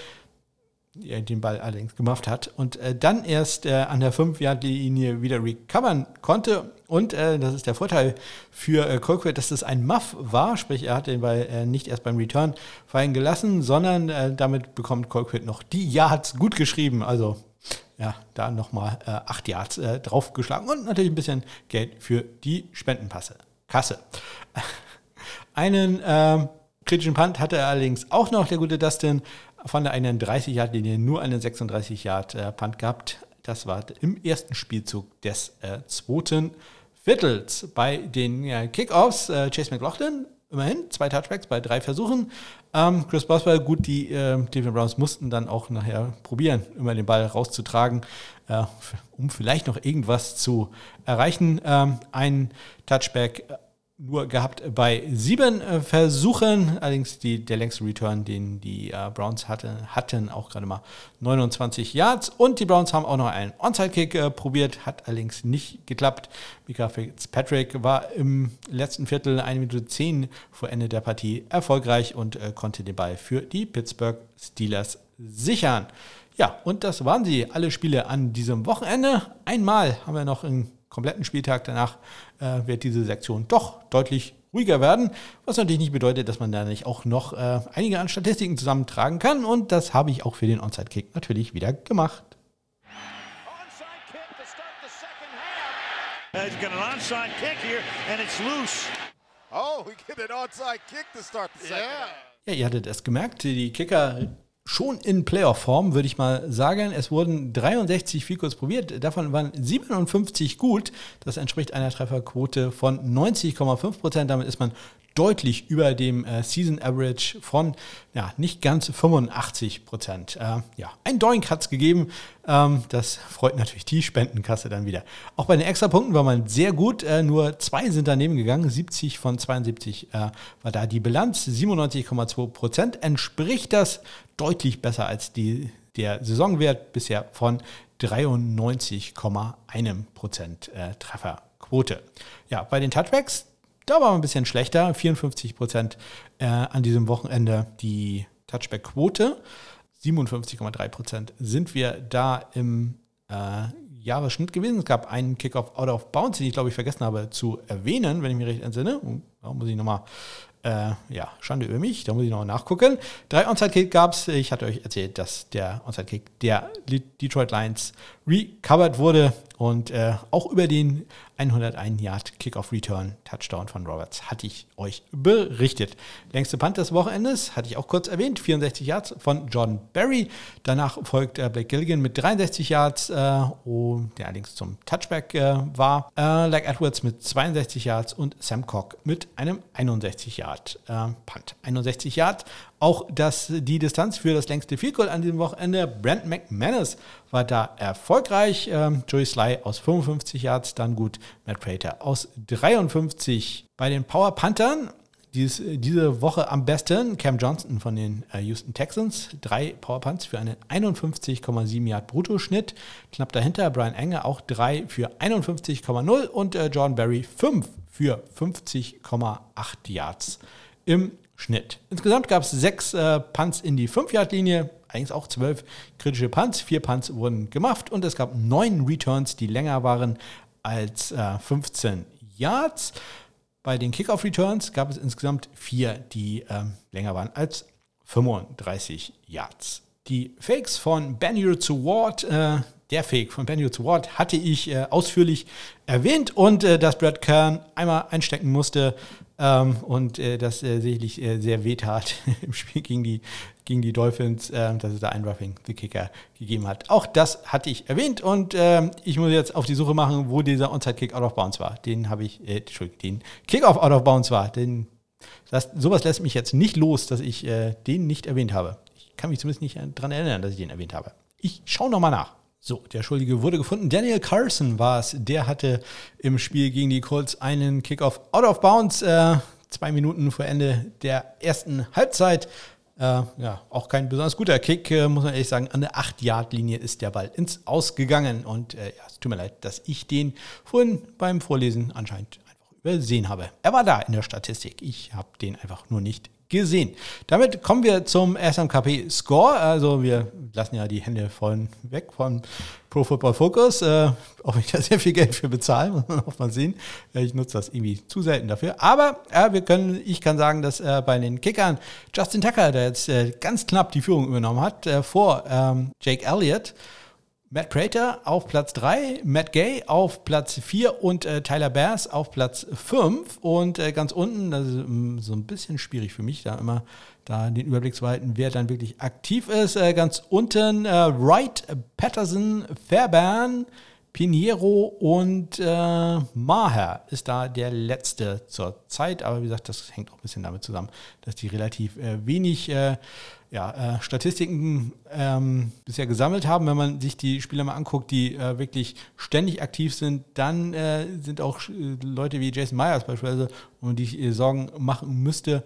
den Ball allerdings gemacht hat und äh, dann erst äh, an der fünf-Yard-Linie wieder recovern konnte. Und äh, das ist der Vorteil für äh, Colquitt, dass das ein Muff war, sprich er hat den Ball äh, nicht erst beim Return fallen gelassen, sondern äh, damit bekommt Colquitt noch die Yards gut geschrieben. Also ja, da nochmal äh, acht Yards äh, draufgeschlagen und natürlich ein bisschen Geld für die Spendenpasse. Kasse. Einen äh, kritischen Punt hatte er allerdings auch noch, der gute Dustin, von der eigenen dreißig-Yard-Linie nur einen sechsunddreißig-Yard-Punt gehabt. Das war im ersten Spielzug des äh, zweiten Viertels. Bei den äh, Kickoffs, äh, Chase McLaughlin, immerhin zwei Touchbacks bei drei Versuchen. Ähm, Chris Boswell, gut, die äh, Cleveland Browns mussten dann auch nachher probieren, immer den Ball rauszutragen, äh, um vielleicht noch irgendwas zu erreichen. Ähm, ein Touchback äh, nur gehabt bei sieben äh, Versuchen, allerdings die, der längste Return, den die äh, Browns hatte, hatten, auch gerade mal neunundzwanzig Yards. Und die Browns haben auch noch einen Onside-Kick äh, probiert, hat allerdings nicht geklappt. Micah Fitzpatrick war im letzten Viertel eine Minute zehn vor Ende der Partie erfolgreich und äh, konnte den Ball für die Pittsburgh Steelers sichern. Ja, und das waren sie, alle Spiele an diesem Wochenende. Einmal haben wir noch in kompletten Spieltag. Danach äh, wird diese Sektion doch deutlich ruhiger werden, was natürlich nicht bedeutet, dass man da nicht auch noch äh, einige an Statistiken zusammentragen kann. Und das habe ich auch für den Onside-Kick natürlich wieder gemacht. Onside-Kick to start the second half. He's got an Onside-Kick here and it's loose. Oh, we get an Onside-Kick to start the second half. Ja, ihr hattet es gemerkt, die Kicker schon in Playoff-Form, würde ich mal sagen. Es wurden dreiundsechzig Field Goals probiert, davon waren siebenundfünfzig gut. Das entspricht einer Trefferquote von neunzig Komma fünf Prozent. Damit ist man deutlich über dem äh, Season Average von ja, nicht ganz fünfundachtzig Prozent. Äh, ja, ein Doink hat es gegeben. Ähm, das freut natürlich die Spendenkasse dann wieder. Auch bei den Extrapunkten war man sehr gut. Äh, nur zwei sind daneben gegangen. siebzig von zweiundsiebzig äh, war da die Bilanz. siebenundneunzig Komma zwei Prozent entspricht das deutlich besser als die, der Saisonwert bisher von dreiundneunzig Komma eins Prozent äh, Trefferquote. Ja, bei den Touchbacks, da war man ein bisschen schlechter, vierundfünfzig Prozent äh, an diesem Wochenende die Touchback-Quote, siebenundfünfzig Komma drei Prozent sind wir da im äh, Jahresschnitt gewesen. Es gab einen Kickoff out of bounds, den ich glaube ich vergessen habe zu erwähnen, wenn ich mich recht entsinne. Da muss ich nochmal, äh, ja, Schande über mich, da muss ich nochmal nachgucken. Drei Onside-Kick gab es. Ich hatte euch erzählt, dass der Onside-Kick der Detroit Lions recovered wurde. Und äh, auch über den hundertein-Yard-Kickoff-Return-Touchdown von Roberts hatte ich euch berichtet. Längste Punt des Wochenendes, hatte ich auch kurz erwähnt, vierundsechzig Yards von Jordan Berry. Danach folgt äh, Blake Gilligan mit dreiundsechzig Yards, äh, oh, der allerdings zum Touchback äh, war. Äh, Like Edwards mit zweiundsechzig Yards und Sam Cock mit einem einundsechzig-Yard-Punt. Äh, einundsechzig Yards, auch das, die Distanz für das längste Field Goal an diesem Wochenende. Brent McManus war da erfolgreich. Ähm, Joey Sly aus fünfundfünfzig Yards, dann gut Matt Prater aus dreiundfünfzig. Bei den Power Puntern, dies, diese Woche am besten, Cam Johnson von den äh, Houston Texans, drei Power Punts für einen einundfünfzig Komma sieben Yard Bruttoschnitt, knapp dahinter Brian Enger auch drei für einundfünfzig Komma null und äh, Jordan Berry fünf für fünfzig Komma acht Yards im Schnitt. Insgesamt gab es sechs äh, Punts in die fünf-Yard-Linie, eigentlich auch zwölf kritische Punts, vier Punts wurden gemacht und es gab neun Returns, die länger waren als äh, fünfzehn Yards. Bei den Kickoff-Returns gab es insgesamt vier, die äh, länger waren als fünfunddreißig Yards. Die Fakes von Benio zu Ward, äh, der Fake von Benio zu Ward hatte ich äh, ausführlich erwähnt und äh, dass Brad Kern einmal einstecken musste, Ähm, und äh, das äh, sicherlich äh, sehr wehtat im Spiel gegen die, gegen die Dolphins, äh, dass es da ein Roughing the Kicker gegeben hat. Auch das hatte ich erwähnt und äh, ich muss jetzt auf die Suche machen, wo dieser Onside-Kick out of bounds war. Den habe ich, äh, Entschuldigung, den Kickoff out of bounds war. Den, das, sowas lässt mich jetzt nicht los, dass ich äh, den nicht erwähnt habe. Ich kann mich zumindest nicht daran erinnern, dass ich den erwähnt habe. Ich schaue nochmal nach. So, der Schuldige wurde gefunden. Daniel Carson war es. Der hatte im Spiel gegen die Colts einen Kickoff out of bounds. Äh, zwei Minuten vor Ende der ersten Halbzeit. Äh, ja, auch kein besonders guter Kick, äh, muss man ehrlich sagen. An der acht-Yard-Linie ist der Ball ins Ausgegangen. Und äh, ja, es tut mir leid, dass ich den vorhin beim Vorlesen anscheinend einfach übersehen habe. Er war da in der Statistik. Ich habe den einfach nur nicht gesehen. Damit kommen wir zum S M K P-Score. Also wir lassen ja die Hände voll weg von Pro Football Focus, äh, auch wenn ich da sehr viel Geld für bezahle, muss man auch mal sehen. Äh, ich nutze das irgendwie zu selten dafür. Aber äh, wir können, ich kann sagen, dass äh, bei den Kickern Justin Tucker, der jetzt äh, ganz knapp die Führung übernommen hat, äh, vor ähm, Jake Elliott, Matt Prater auf Platz drei, Matt Gay auf Platz vier und äh, Tyler Bass auf Platz fünf. Und äh, ganz unten, das ist mh, so ein bisschen schwierig für mich, da immer da den Überblick zu halten, wer dann wirklich aktiv ist. Äh, ganz unten äh, Wright, Patterson, Fairbairn, Pinheiro und äh, Maher ist da der letzte zur Zeit. Aber wie gesagt, das hängt auch ein bisschen damit zusammen, dass die relativ äh, wenig... Äh, Ja, äh, Statistiken ähm, bisher gesammelt haben. Wenn man sich die Spieler mal anguckt, die äh, wirklich ständig aktiv sind, dann äh, sind auch äh, Leute wie Jason Myers beispielsweise, um die ich äh, Sorgen machen müsste,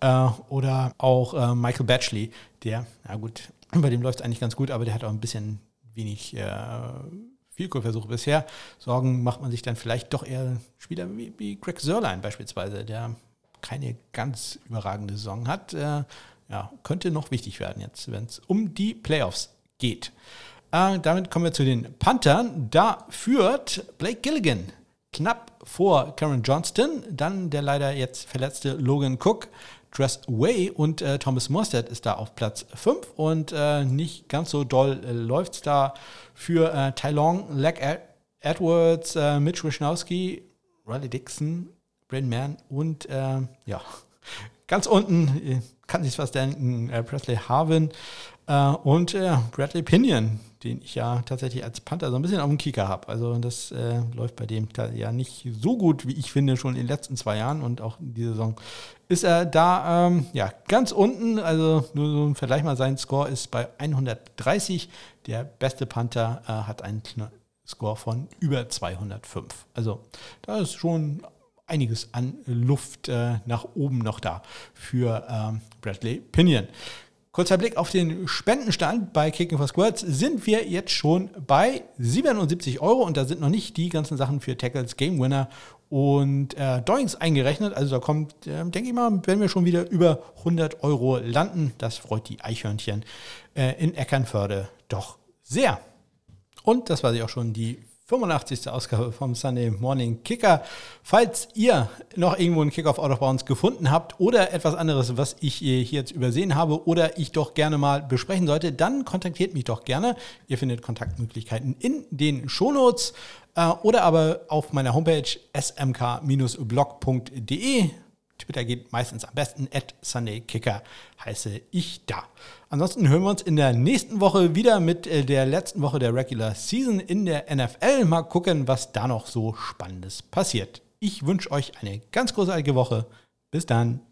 äh, oder auch äh, Michael Batchley, der, na gut, bei dem läuft es eigentlich ganz gut, aber der hat auch ein bisschen wenig äh, Vielkohlversuche bisher. Sorgen macht man sich dann vielleicht doch eher Spieler wie, wie Greg Zuerlein beispielsweise, der keine ganz überragende Saison hat, äh, Ja, könnte noch wichtig werden jetzt, wenn es um die Playoffs geht. Äh, damit kommen wir zu den Panthern. Da führt Blake Gilligan knapp vor Cameron Johnston. Dann der leider jetzt verletzte Logan Cook, Dress Way und äh, Thomas Morstead ist da auf Platz fünf. Und äh, nicht ganz so doll äh, läuft es da für äh, Tai Long, Lack Edwards, äh, Mitch Wishnowsky, Riley Dixon, Bryn Mann und äh, ja, ganz unten... Äh, kann sich was denken, äh, Presley Harvin äh, und äh, Bradley Pinion, den ich ja tatsächlich als Panther so ein bisschen auf dem Kicker habe. Also das äh, läuft bei dem ja nicht so gut, wie ich finde, schon in den letzten zwei Jahren und auch in dieser Saison ist er da ähm, ja ganz unten, also nur so ein Vergleich mal, sein Score ist bei hundertdreißig, der beste Panther äh, hat einen Score von über zweihundertfünf. Also da ist schon... einiges an Luft äh, nach oben noch da für ähm, Bradley Pinion. Kurzer Blick auf den Spendenstand bei Kicking for Squirts, sind wir jetzt schon bei siebenundsiebzig Euro und da sind noch nicht die ganzen Sachen für Tackles, Game Winner und äh, Doings eingerechnet. Also da kommt, äh, denke ich mal, werden wir schon wieder über hundert Euro landen. Das freut die Eichhörnchen äh, in Eckernförde doch sehr. Und das war sie auch schon, die fünfundachtzigste Ausgabe vom Sunday Morning Kicker. Falls ihr noch irgendwo einen Kickoff out of bounds gefunden habt oder etwas anderes, was ich hier jetzt übersehen habe oder ich doch gerne mal besprechen sollte, dann kontaktiert mich doch gerne. Ihr findet Kontaktmöglichkeiten in den Shownotes äh, oder aber auf meiner Homepage s m k blog punkt d e. Twitter geht meistens am besten, at SundayKicker heiße ich da. Ansonsten hören wir uns in der nächsten Woche wieder mit der letzten Woche der Regular Season in der N F L. Mal gucken, was da noch so Spannendes passiert. Ich wünsche euch eine ganz großartige Woche. Bis dann.